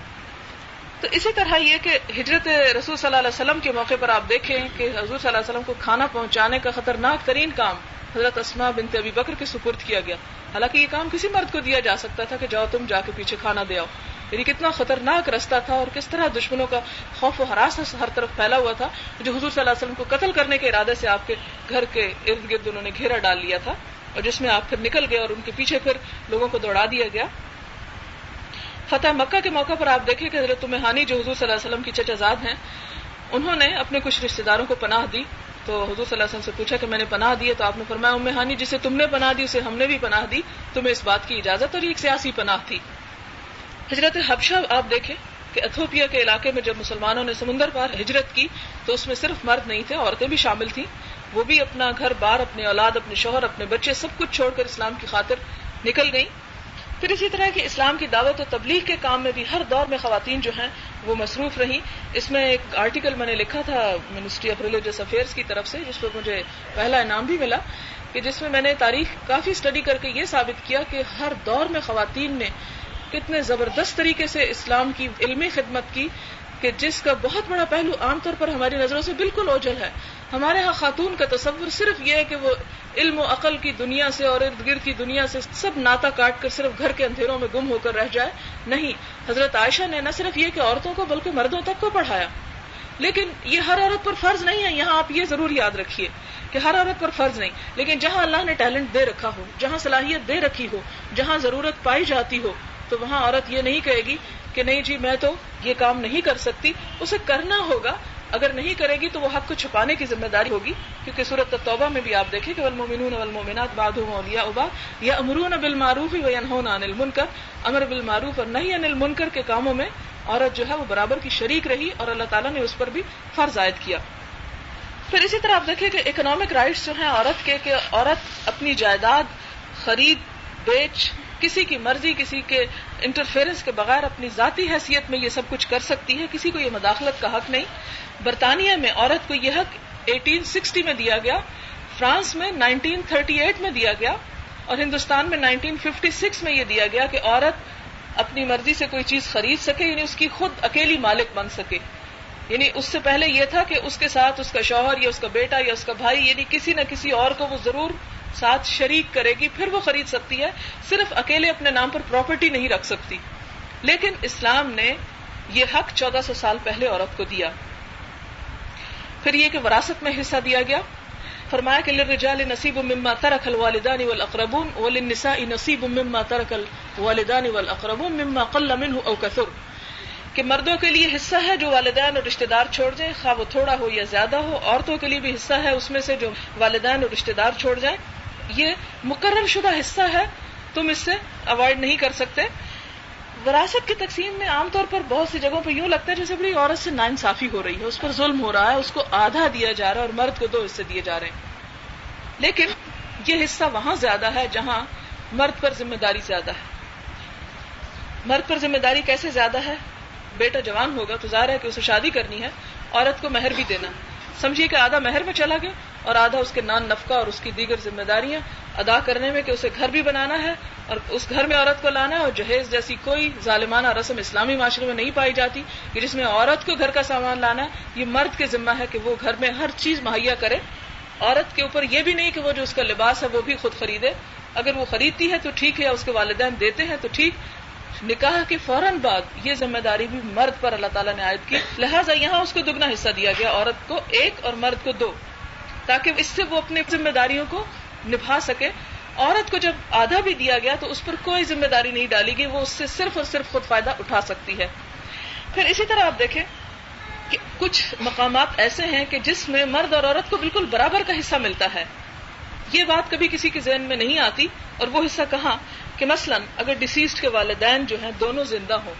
تو اسی طرح یہ کہ ہجرت رسول صلی اللہ علیہ وسلم کے موقع پر آپ دیکھیں کہ حضور صلی اللہ علیہ وسلم کو کھانا پہنچانے کا خطرناک ترین کام حضرت اسماء بنت ابی بکر کے سپرد کیا گیا, حالانکہ یہ کام کسی مرد کو دیا جا سکتا تھا کہ جاؤ تم جا کے پیچھے کھانا دے آؤ. یعنی کتنا خطرناک رستہ تھا اور کس طرح دشمنوں کا خوف و ہراس ہر طرف پھیلا ہوا تھا, جو حضور صلی اللہ علیہ وسلم کو قتل کرنے کے ارادے سے آپ کے گھر کے ارد گرد انہوں نے گھیرا ڈال لیا تھا, اور جس میں آپ پھر نکل گئے اور ان کے پیچھے پھر لوگوں کو دوڑا دیا گیا. فتح مکہ کے موقع پر آپ دیکھیں کہ حضرت ام ہانی جو حضور صلی اللہ علیہ وسلم کی چچا زاد ہیں, انہوں نے اپنے کچھ رشتہ داروں کو پناہ دی. تو حضور صلی اللہ علیہ وسلم سے پوچھا کہ میں نے پناہ دی ہے, تو آپ نے فرمایا ام ہانی جسے تم نے پناہ دی اسے ہم نے بھی پناہ دی, تمہیں اس بات کی اجازت, اور یہ ایک سیاسی پناہ تھی. ہجرت حبشہ آپ دیکھیں کہ ایتھوپیا کے علاقے میں جب مسلمانوں نے سمندر پار ہجرت کی تو اس میں صرف مرد نہیں تھے, عورتیں بھی شامل تھیں. وہ بھی اپنا گھر بار, اپنے اولاد, اپنے شوہر, اپنے بچے سب کچھ چھوڑ کر اسلام کی خاطر نکل گئیں. پھر اسی طرح کہ اسلام کی دعوت و تبلیغ کے کام میں بھی ہر دور میں خواتین جو ہیں وہ مصروف رہیں. اس میں ایک آرٹیکل میں نے لکھا تھا منسٹری آف ریلیجس افیئرس کی طرف سے, جس پر مجھے پہلا انعام بھی ملا, کہ جس میں میں نے تاریخ کافی اسٹڈی کر کے یہ ثابت کیا کہ ہر دور میں خواتین نے کتنے زبردست طریقے سے اسلام کی علمی خدمت کی, کہ جس کا بہت بڑا پہلو عام طور پر ہماری نظروں سے بالکل اوجھل ہے. ہمارے ہاں خاتون کا تصور صرف یہ ہے کہ وہ علم و عقل کی دنیا سے اور ارد گرد کی دنیا سے سب ناتا کاٹ کر صرف گھر کے اندھیروں میں گم ہو کر رہ جائے. نہیں, حضرت عائشہ نے نہ صرف یہ کہ عورتوں کو بلکہ مردوں تک کو پڑھایا. لیکن یہ ہر عورت پر فرض نہیں ہے, یہاں آپ یہ ضرور یاد رکھیے کہ ہر عورت پر فرض نہیں, لیکن جہاں اللہ نے ٹیلنٹ دے رکھا ہو, جہاں صلاحیت دے رکھی ہو, جہاں ضرورت پائی جاتی ہو, تو وہاں عورت یہ نہیں کہے گی کہ نہیں جی میں تو یہ کام نہیں کر سکتی. اسے کرنا ہوگا, اگر نہیں کرے گی تو وہ حق کو چھپانے کی ذمہ داری ہوگی, کیونکہ سورۃ التوبہ میں بھی آپ دیکھیں کہ والمؤمنون والمؤمنات بعضهم اولیاء بعض یأمرون بالمعروف وینہون عن المنکر. امر بالمعروف اور نہی عن المنکر کے کاموں میں عورت جو ہے وہ برابر کی شریک رہی, اور اللہ تعالیٰ نے اس پر بھی فرض عائد کیا. پھر اسی طرح آپ دیکھیں کہ اکنامک رائٹس جو ہیں عورت کے, کہ عورت اپنی جائیداد خرید بیچ, کسی کی مرضی, کسی کے انٹرفیرنس کے بغیر اپنی ذاتی حیثیت میں یہ سب کچھ کر سکتی ہے, کسی کو یہ مداخلت کا حق نہیں. برطانیہ میں عورت کو یہ حق 1860 میں دیا گیا, فرانس میں 1938 میں دیا گیا, اور ہندوستان میں 1956 میں یہ دیا گیا کہ عورت اپنی مرضی سے کوئی چیز خرید سکے, یعنی اس کی خود اکیلی مالک بن سکے. یعنی اس سے پہلے یہ تھا کہ اس کے ساتھ اس کا شوہر یا اس کا بیٹا یا اس کا بھائی, یعنی کسی نہ کسی اور کو وہ ضرور ساتھ شریک کرے گی, پھر وہ خرید سکتی ہے, صرف اکیلے اپنے نام پر پراپرٹی نہیں رکھ سکتی. لیکن اسلام نے یہ حق 1400 سال پہلے عورت کو دیا. پھر یہ کہ وراثت میں حصہ دیا گیا. فرمایا کہ للرجال نصیب مما ترک الوالدان والاقربون وللنساء نصیب مما ترک الوالدان والاقربون مما قل منه او کثر. کہ مردوں کے لیے حصہ ہے جو والدین اور رشتہ دار چھوڑ جائیں, خواہ وہ تھوڑا ہو یا زیادہ ہو. عورتوں کے لیے بھی حصہ ہے اس میں سے جو والدین اور رشتہ دار چھوڑ جائیں. یہ مقرر شدہ حصہ ہے, تم اس سے اوائڈ نہیں کر سکتے. وراثت کی تقسیم میں عام طور پر بہت سی جگہوں پہ یوں لگتا ہے جیسے بڑی عورت سے ناانصافی ہو رہی ہے, اس پر ظلم ہو رہا ہے, اس کو آدھا دیا جا رہا ہے اور مرد کو 2 حصے دیے جا رہے ہیں. لیکن یہ حصہ وہاں زیادہ ہے جہاں مرد پر ذمہ داری زیادہ ہے. مرد پر ذمہ داری کیسے زیادہ ہے؟ بیٹا جوان ہوگا تو ظاہر ہے کہ اسے شادی کرنی ہے, عورت کو مہر بھی دینا, سمجھیے کہ آدھا مہر میں چلا گیا اور آدھا اس کے نان نفقہ اور اس کی دیگر ذمہ داریاں ادا کرنے میں, کہ اسے گھر بھی بنانا ہے اور اس گھر میں عورت کو لانا ہے. اور جہیز جیسی کوئی ظالمانہ رسم اسلامی معاشرے میں نہیں پائی جاتی کہ جس میں عورت کو گھر کا سامان لانا ہے. یہ مرد کے ذمہ ہے کہ وہ گھر میں ہر چیز مہیا کرے. عورت کے اوپر یہ بھی نہیں کہ وہ جو اس کا لباس ہے وہ بھی خود خریدے, اگر وہ خریدتی ہے تو ٹھیک ہے, اس کے والدین دیتے ہیں تو ٹھیک. نکاح کے فوراً بعد یہ ذمہ داری بھی مرد پر اللہ تعالیٰ نے عائد کی, لہٰذا یہاں اس کو دگنا حصہ دیا گیا, عورت کو 1 اور مرد کو 2, تاکہ اس سے وہ اپنی ذمہ داریوں کو نبھا سکے. عورت کو جب آدھا بھی دیا گیا تو اس پر کوئی ذمہ داری نہیں ڈالی گئی, وہ اس سے صرف اور صرف خود فائدہ اٹھا سکتی ہے. پھر اسی طرح آپ دیکھیں کہ کچھ مقامات ایسے ہیں کہ جس میں مرد اور عورت کو بالکل برابر کا حصہ ملتا ہے, یہ بات کبھی کسی کے ذہن میں نہیں آتی. اور وہ حصہ کہاں کہ مثلا اگر ڈیسیزڈ کے والدین جو ہیں دونوں زندہ ہوں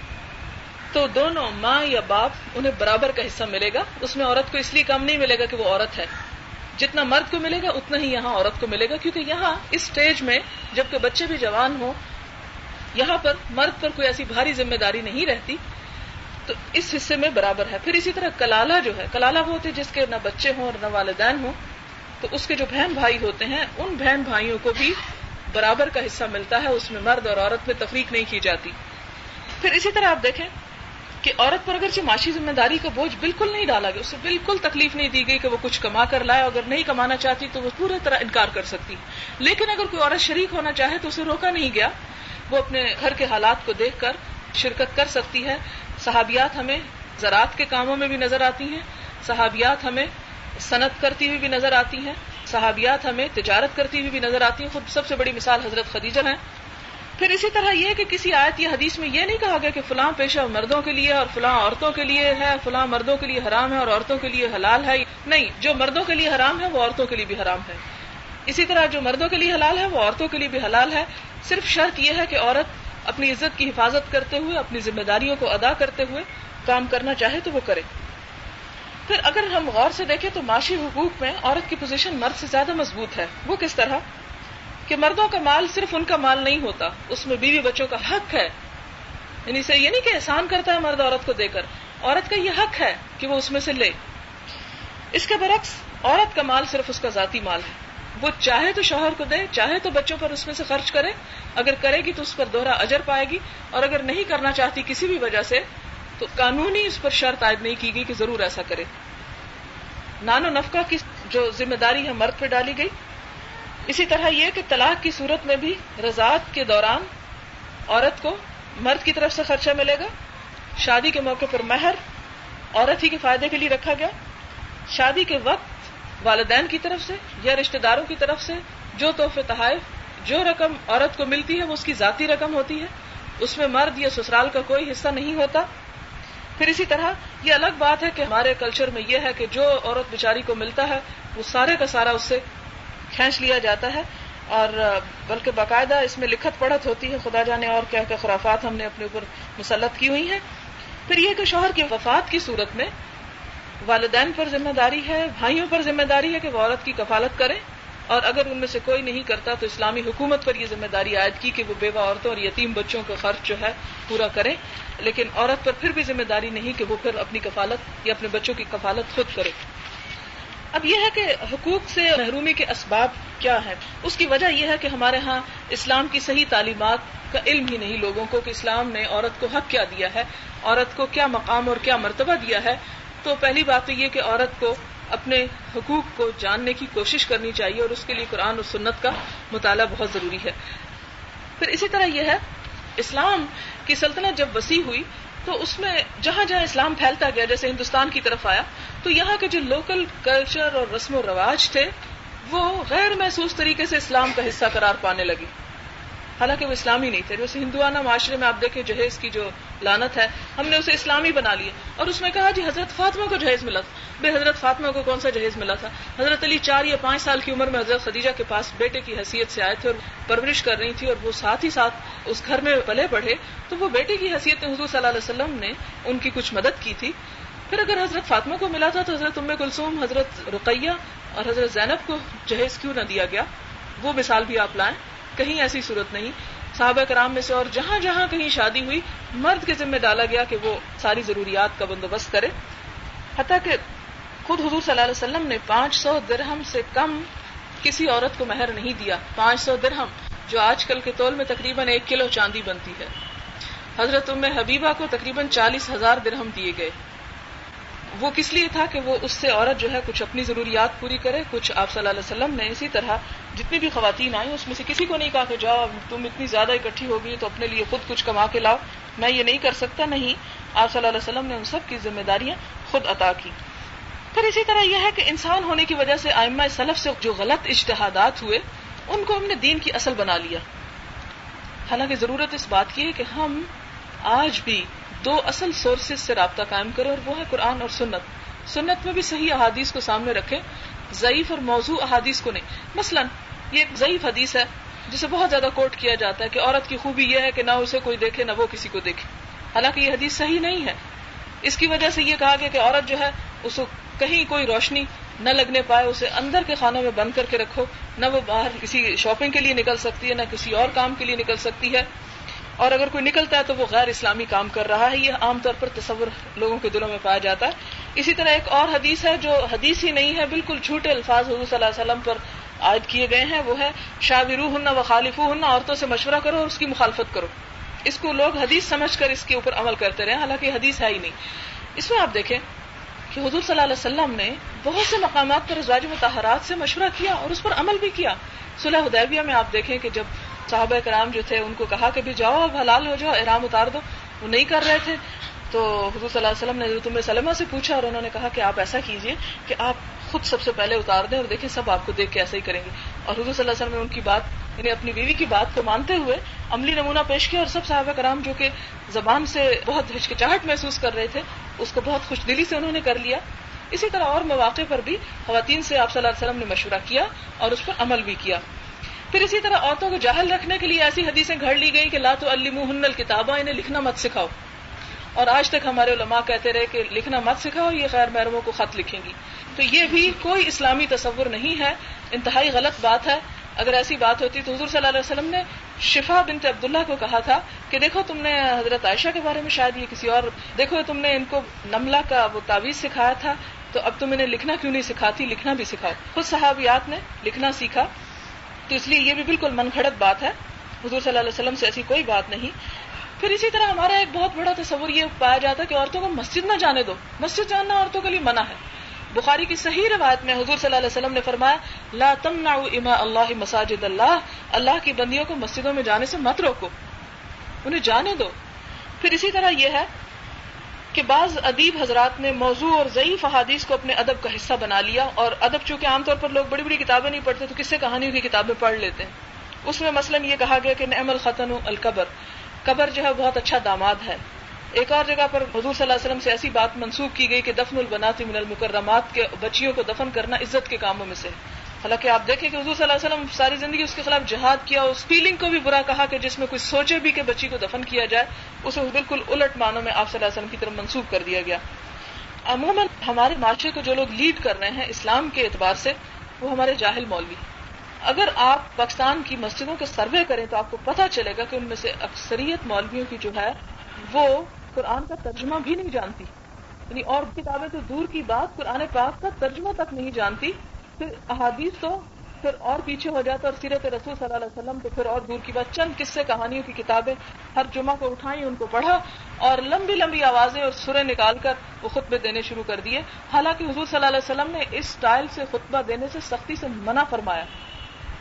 تو دونوں ماں یا باپ انہیں برابر کا حصہ ملے گا. اس میں عورت کو اس لیے کم نہیں ملے گا کہ وہ عورت ہے, جتنا مرد کو ملے گا اتنا ہی یہاں عورت کو ملے گا, کیونکہ یہاں اس سٹیج میں جبکہ بچے بھی جوان ہوں یہاں پر مرد پر کوئی ایسی بھاری ذمہ داری نہیں رہتی, تو اس حصے میں برابر ہے. پھر اسی طرح کلالہ جو ہے, کلالہ وہ ہوتے جس کے نہ بچے ہوں اور نہ والدین ہوں, تو اس کے جو بہن بھائی ہوتے ہیں ان بہن بھائیوں کو بھی برابر کا حصہ ملتا ہے, اس میں مرد اور عورت میں تفریق نہیں کی جاتی. پھر اسی طرح آپ دیکھیں کہ عورت پر اگرچہ معاشی ذمہ داری کا بوجھ بالکل نہیں ڈالا گیا, اسے بالکل تکلیف نہیں دی گئی کہ وہ کچھ کما کر لائے, اگر نہیں کمانا چاہتی تو وہ پورا طرح انکار کر سکتی, لیکن اگر کوئی عورت شریک ہونا چاہے تو اسے روکا نہیں گیا, وہ اپنے گھر کے حالات کو دیکھ کر شرکت کر سکتی ہے. صحابیات ہمیں زراعت کے کاموں میں بھی نظر آتی ہیں, صحابیات ہمیں صنعت کرتی ہوئی بھی نظر آتی ہیں, صحابیات ہمیں تجارت کرتی ہوئی بھی نظر آتی ہیں, خود سب سے بڑی مثال حضرت خدیجہ ہیں. پھر اسی طرح یہ کہ کسی آیت یا حدیث میں یہ نہیں کہا گیا کہ فلاں پیشہ مردوں کے لیے اور فلاں عورتوں کے لیے ہے, فلاں مردوں کے لیے حرام ہے اور عورتوں کے لیے حلال ہے. نہیں, جو مردوں کے لیے حرام ہے وہ عورتوں کے لیے بھی حرام ہے, اسی طرح جو مردوں کے لیے حلال ہے وہ عورتوں کے لیے بھی حلال ہے. صرف شرط یہ ہے کہ عورت اپنی عزت کی حفاظت کرتے ہوئے اپنی ذمہ داریوں کو ادا کرتے ہوئے کام کرنا چاہے تو وہ کرے. پھر اگر ہم غور سے دیکھیں تو معاشی حقوق میں عورت کی پوزیشن مرد سے زیادہ مضبوط ہے. وہ کس طرح کہ مردوں کا مال صرف ان کا مال نہیں ہوتا, اس میں بیوی بچوں کا حق ہے. یعنی سے یہ نہیں کہ احسان کرتا ہے مرد عورت کو دے کر, عورت کا یہ حق ہے کہ وہ اس میں سے لے. اس کے برعکس عورت کا مال صرف اس کا ذاتی مال ہے, وہ چاہے تو شوہر کو دے, چاہے تو بچوں پر اس میں سے خرچ کرے, اگر کرے گی تو اس پر دوہرا اجر پائے گی, اور اگر نہیں کرنا چاہتی کسی بھی وجہ سے تو قانونی اس پر شرط عائد نہیں کی گئی کہ ضرور ایسا کرے. نان و نفقہ کی جو ذمہ داری ہے مرد پہ ڈالی گئی. اسی طرح یہ کہ طلاق کی صورت میں بھی رضاعت کے دوران عورت کو مرد کی طرف سے خرچہ ملے گا. شادی کے موقع پر مہر عورت ہی کے فائدے کے لیے رکھا گیا. شادی کے وقت والدین کی طرف سے یا رشتہ داروں کی طرف سے جو تحفے تحائف, جو رقم عورت کو ملتی ہے وہ اس کی ذاتی رقم ہوتی ہے, اس میں مرد یا سسرال کا کوئی حصہ نہیں ہوتا. پھر اسی طرح یہ الگ بات ہے کہ ہمارے کلچر میں یہ ہے کہ جو عورت بیچاری کو ملتا ہے وہ سارے کا سارا اس سے کھینچ لیا جاتا ہے, اور بلکہ باقاعدہ اس میں لکھت پڑھت ہوتی ہے, خدا جانے اور کیا کیا خرافات ہم نے اپنے اوپر مسلط کی ہوئی ہیں. پھر یہ کہ شوہر کی وفات کی صورت میں والدین پر ذمہ داری ہے, بھائیوں پر ذمہ داری ہے کہ وہ عورت کی کفالت کریں, اور اگر ان میں سے کوئی نہیں کرتا تو اسلامی حکومت پر یہ ذمہ داری عائد کی کہ وہ بیوہ عورتوں اور یتیم بچوں کا خرچ جو ہے پورا کریں, لیکن عورت پر پھر بھی ذمہ داری نہیں کہ وہ پھر اپنی کفالت یا اپنے بچوں کی کفالت خود کرے. اب یہ ہے کہ حقوق سے محرومی کے اسباب کیا ہیں. اس کی وجہ یہ ہے کہ ہمارے ہاں اسلام کی صحیح تعلیمات کا علم ہی نہیں لوگوں کو کہ اسلام نے عورت کو حق کیا دیا ہے, عورت کو کیا مقام اور کیا مرتبہ دیا ہے. تو پہلی بات تو یہ کہ عورت کو اپنے حقوق کو جاننے کی کوشش کرنی چاہیے, اور اس کے لیے قرآن اور سنت کا مطالعہ بہت ضروری ہے. پھر اسی طرح یہ ہے اسلام کی سلطنت جب وسیع ہوئی تو اس میں جہاں جہاں اسلام پھیلتا گیا, جیسے ہندوستان کی طرف آیا تو یہاں کے جو لوکل کلچر اور رسم و رواج تھے وہ غیر محسوس طریقے سے اسلام کا حصہ قرار پانے لگے, حالانکہ وہ اسلامی نہیں تھے. جیسے ہندوانہ معاشرے میں آپ دیکھیں جہیز کی جو لعنت ہے, ہم نے اسے اسلامی بنا لی اور اس میں کہا جی حضرت فاطمہ کو جہیز ملا تھا. بے حضرت فاطمہ کو کون سا جہیز ملا تھا؟ حضرت علی 4 یا 5 سال کی عمر میں حضرت خدیجہ کے پاس بیٹے کی حیثیت سے آئے تھے اور پرورش کر رہی تھی, اور وہ ساتھ ہی ساتھ اس گھر میں پلے بڑھے, تو وہ بیٹے کی حیثیت میں حضور صلی اللہ علیہ وسلم نے ان کی کچھ مدد کی تھی. پھر اگر حضرت فاطمہ کو ملا تھا تو حضرت ام کلثوم, حضرت رقیہ اور حضرت زینب کو جہیز کیوں نہ دیا گیا؟ وہ مثال بھی آپ لائیں, کہیں ایسی صورت نہیں. صحابہ کرام میں سے اور جہاں جہاں کہیں شادی ہوئی مرد کے ذمہ ڈالا گیا کہ وہ ساری ضروریات کا بندوبست کرے. حتیٰ کہ خود حضور صلی اللہ علیہ وسلم نے 500 درہم سے کم کسی عورت کو مہر نہیں دیا. 500 درہم جو آج کل کے تول میں تقریباً 1 کلو چاندی بنتی ہے. حضرت ام حبیبہ کو تقریباً 40,000 درہم دیے گئے. وہ کس لیے تھا کہ وہ اس سے عورت جو ہے کچھ اپنی ضروریات پوری کرے, کچھ آپ صلی اللہ علیہ وسلم نے. اسی طرح جتنی بھی خواتین آئیں اس میں سے کسی کو نہیں کہا کہ جاؤ تم اتنی زیادہ اکٹھی ہو گئی تو اپنے لیے خود کچھ کما کے لاؤ, میں یہ نہیں کر سکتا. نہیں, آپ صلی اللہ علیہ وسلم نے ان سب کی ذمہ داریاں خود عطا کی. پھر اسی طرح یہ ہے کہ انسان ہونے کی وجہ سے ائمہ سلف سے جو غلط اجتہادات ہوئے ان کو ہم نے دین کی اصل بنا لیا, حالانکہ ضرورت اس بات کی ہے کہ ہم آج بھی 2 اصل سورسز سے رابطہ قائم کریں, اور وہ ہے قرآن اور سنت. سنت میں بھی صحیح احادیث کو سامنے رکھیں, ضعیف اور موضوع احادیث کو نہیں. مثلا یہ ایک ضعیف حدیث ہے جسے بہت زیادہ کوٹ کیا جاتا ہے کہ عورت کی خوبی یہ ہے کہ نہ اسے کوئی دیکھے نہ وہ کسی کو دیکھے، حالانکہ یہ حدیث صحیح نہیں ہے. اس کی وجہ سے یہ کہا گیا کہ عورت جو ہے اسے کہیں کوئی روشنی نہ لگنے پائے، اسے اندر کے خانوں میں بند کر کے رکھو، نہ وہ باہر کسی شاپنگ کے لیے نکل سکتی ہے نہ کسی اور کام کے لیے نکل سکتی ہے، اور اگر کوئی نکلتا ہے تو وہ غیر اسلامی کام کر رہا ہے. یہ عام طور پر تصور لوگوں کے دلوں میں پایا جاتا ہے. اسی طرح ایک اور حدیث ہے جو حدیث ہی نہیں ہے، بالکل جھوٹے الفاظ حضور صلی اللہ علیہ وسلم پر عائد کیے گئے ہیں. وہ ہے شاورہن وخالفوہن، عورتوں سے مشورہ کرو اور اس کی مخالفت کرو. اس کو لوگ حدیث سمجھ کر اس کے اوپر عمل کرتے رہے، حالانکہ حدیث ہے ہی نہیں. اس میں آپ دیکھیں کہ حضور صلی اللہ علیہ وسلم نے بہت سے مقامات پر ازواج مطہرات سے مشورہ کیا اور اس پر عمل بھی کیا. صلح حدیبیہ میں آپ دیکھیں کہ جب صحابہ کرام جو تھے ان کو کہا کہ بھی جاؤ اب حلال ہو جاؤ، احرام اتار دو، وہ نہیں کر رہے تھے. تو حضور صلی اللہ علیہ وسلم نے حضرت ام سلمہ سے پوچھا اور انہوں نے کہا کہ آپ ایسا کیجئے کہ آپ خود سب سے پہلے اتار دیں اور دیکھیں سب آپ کو دیکھ کے ایسا ہی کریں گے. اور حضور صلی اللہ علیہ وسلم نے ان کی بات، یعنی اپنی بیوی کی بات کو مانتے ہوئے عملی نمونہ پیش کیا، اور سب صحابہ کرام جو کہ زبان سے بہت ہچکچاہٹ محسوس کر رہے تھے اس کو بہت خوش دلی سے انہوں نے کر لیا. اسی طرح اور مواقع پر بھی خواتین سے آپ صلی اللہ علیہ وسلم نے مشورہ کیا اور اس پر عمل بھی کیا. پھر اسی طرح عورتوں کو جاہل رکھنے کے لیے ایسی حدیثیں گھڑ لی گئیں کہ لا تعلموہن الکتاب، انہیں لکھنا مت سکھاؤ. اور آج تک ہمارے علماء کہتے رہے کہ لکھنا مت سکھاؤ، یہ غیر محرموں کو خط لکھیں گی. تو یہ بھی کوئی اسلامی تصور نہیں ہے، انتہائی غلط بات ہے. اگر ایسی بات ہوتی تو حضور صلی اللہ علیہ وسلم نے شفا بنت عبداللہ کو کہا تھا کہ دیکھو تم نے حضرت عائشہ کے بارے میں، شاید یہ کسی اور، دیکھو تم نے ان کو نملہ کا وہ تعویذ سکھایا تھا، تو اب تم انہیں لکھنا کیوں نہیں سکھاتی، لکھنا بھی سکھاؤ. خود صحابیات نے لکھنا سیکھا، تو اس لیے یہ بھی بالکل من گھڑت بات ہے. حضور صلی اللہ علیہ وسلم سے ایسی کوئی بات نہیں. پھر اسی طرح ہمارا ایک بہت بڑا تصور یہ پایا جاتا ہے کہ عورتوں کو مسجد نہ جانے دو، مسجد جانا عورتوں کے لیے منع ہے. بخاری کی صحیح روایت میں حضور صلی اللہ علیہ وسلم نے فرمایا لا تمنعوا اماء اللہ مساجد اللہ، اللہ کی بندیوں کو مسجدوں میں جانے سے مت روکو، انہیں جانے دو. پھر اسی طرح یہ ہے کہ بعض ادیب حضرات نے موضوع اور ضعیف احادیث کو اپنے ادب کا حصہ بنا لیا. اور ادب چونکہ عام طور پر لوگ بڑی بڑی کتابیں نہیں پڑھتے تو قصے کہانیوں کی کتابیں پڑھ لیتے ہیں. اس میں مثلاً یہ کہا گیا کہ نعم الختن القبر، قبر جو ہے بہت اچھا داماد ہے. ایک اور جگہ پر حضور صلی اللہ علیہ وسلم سے ایسی بات منسوب کی گئی کہ دفن البنات من المکرمات، کے بچیوں کو دفن کرنا عزت کے کاموں میں سے. حالانکہ آپ دیکھیں کہ حضور صلی اللہ علیہ وسلم ساری زندگی اس کے خلاف جہاد کیا، اس فیلنگ کو بھی برا کہا کہ جس میں کوئی سوچے بھی کہ بچی کو دفن کیا جائے، اسے بالکل الٹ معنوں میں آپ صلی اللہ علیہ وسلم کی طرف منسوب کر دیا گیا. عموماً ہمارے معاشرے کو جو لوگ لیڈ کر رہے ہیں اسلام کے اعتبار سے، وہ ہمارے جاہل مولوی. اگر آپ پاکستان کی مسجدوں کے سروے کریں تو آپ کو پتہ چلے گا کہ ان میں سے اکثریت مولویوں کی جو ہے وہ قرآن کا ترجمہ بھی نہیں جانتی، یعنی اور کتابیں تو دور کی بات قرآن پاک کا ترجمہ تک نہیں جانتی. پھر احادیث تو پھر اور پیچھے ہو جاتا، اور سیرت رسول صلی اللہ علیہ وسلم تو پھر اور دور کی بات. چند قصے کہانیوں کی کتابیں ہر جمعہ کو اٹھائیں، ان کو پڑھا اور لمبی لمبی آوازیں اور سریں نکال کر وہ خطبے دینے شروع کر دیے. حالانکہ حضور صلی اللہ علیہ وسلم نے اس سٹائل سے خطبہ دینے سے سختی سے منع فرمایا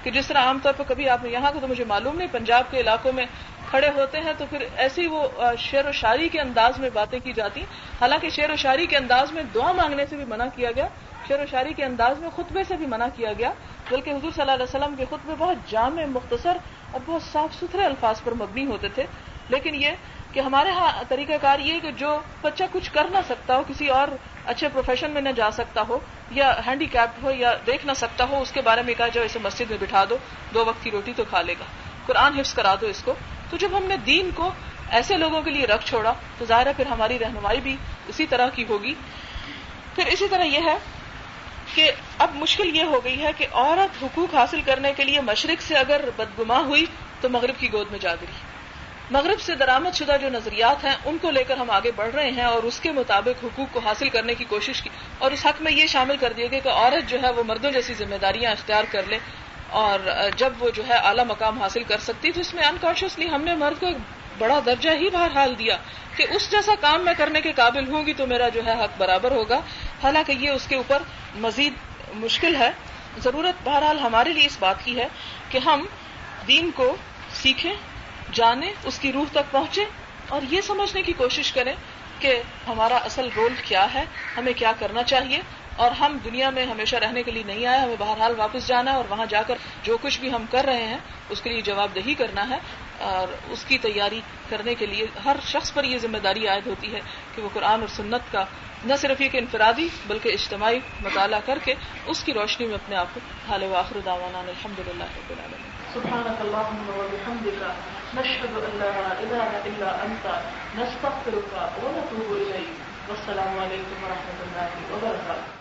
کہ جس طرح عام طور پر کبھی آپ نے یہاں کو تو مجھے معلوم نہیں، پنجاب کے علاقوں میں کھڑے ہوتے ہیں تو پھر ایسی وہ شعر و شاعری کے انداز میں باتیں کی جاتی. حالانکہ شعر و شاعری کے انداز میں دعا مانگنے سے بھی منع کیا گیا، شعر و شاعری کے انداز میں خطبے سے بھی منع کیا گیا، بلکہ حضور صلی اللہ علیہ وسلم کے خطبے بہت جامع، مختصر اور بہت صاف ستھرے الفاظ پر مبنی ہوتے تھے. لیکن یہ کہ ہمارے ہاں طریقہ کار یہ کہ جو بچہ کچھ کر نہ سکتا ہو، کسی اور اچھے پروفیشن میں نہ جا سکتا ہو، یا ہینڈی کیپڈ ہو، یا دیکھ نہ سکتا ہو، اس کے بارے میں کہا جاؤ اسے مسجد میں بٹھا دو، دو وقت کی روٹی تو کھا لے گا، قرآن حفظ کرا دو اس کو. تو جب ہم نے دین کو ایسے لوگوں کے لیے رکھ چھوڑا تو ظاہر ہے پھر ہماری رہنمائی بھی اسی طرح کی ہوگی. پھر اسی طرح یہ ہے کہ اب مشکل یہ ہو گئی ہے کہ عورت حقوق حاصل کرنے کے لیے مشرق سے اگر بدگماں ہوئی تو مغرب کی گود میں جا گری. مغرب سے درآمد شدہ جو نظریات ہیں ان کو لے کر ہم آگے بڑھ رہے ہیں اور اس کے مطابق حقوق کو حاصل کرنے کی کوشش کی، اور اس حق میں یہ شامل کر دیا گیا کہ عورت جو ہے وہ مردوں جیسی ذمہ داریاں اختیار کر لے اور جب وہ جو ہے اعلیٰ مقام حاصل کر سکتی. تو اس میں انکانشیسلی ہم نے مرد کو ایک بڑا درجہ ہی بہرحال دیا کہ اس جیسا کام میں کرنے کے قابل ہوں گی تو میرا جو ہے حق برابر ہوگا. حالانکہ یہ اس کے اوپر مزید مشکل ہے. ضرورت بہرحال ہمارے لیے اس بات کی ہے کہ ہم دین کو سیکھیں، جانیں، اس کی روح تک پہنچیں اور یہ سمجھنے کی کوشش کریں کہ ہمارا اصل رول کیا ہے، ہمیں کیا کرنا چاہیے. اور ہم دنیا میں ہمیشہ رہنے کے لیے نہیں آئے، ہمیں بہرحال واپس جانا ہے اور وہاں جا کر جو کچھ بھی ہم کر رہے ہیں اس کے لیے جواب دہی کرنا ہے. اور اس کی تیاری کرنے کے لیے ہر شخص پر یہ ذمہ داری عائد ہوتی ہے کہ وہ قرآن اور سنت کا نہ صرف یہ کہ انفرادی بلکہ اجتماعی مطالعہ کر کے اس کی روشنی میں اپنے آپ کو حال واخر دعوانا الحمدللہ رب العالمین. سبحانک اللہم و بحمدک نشہد ان لا الہ الا انت نستغفرک و نتوب الیک. والسلام علیکم و رحمۃ اللہ وبرکاتہ.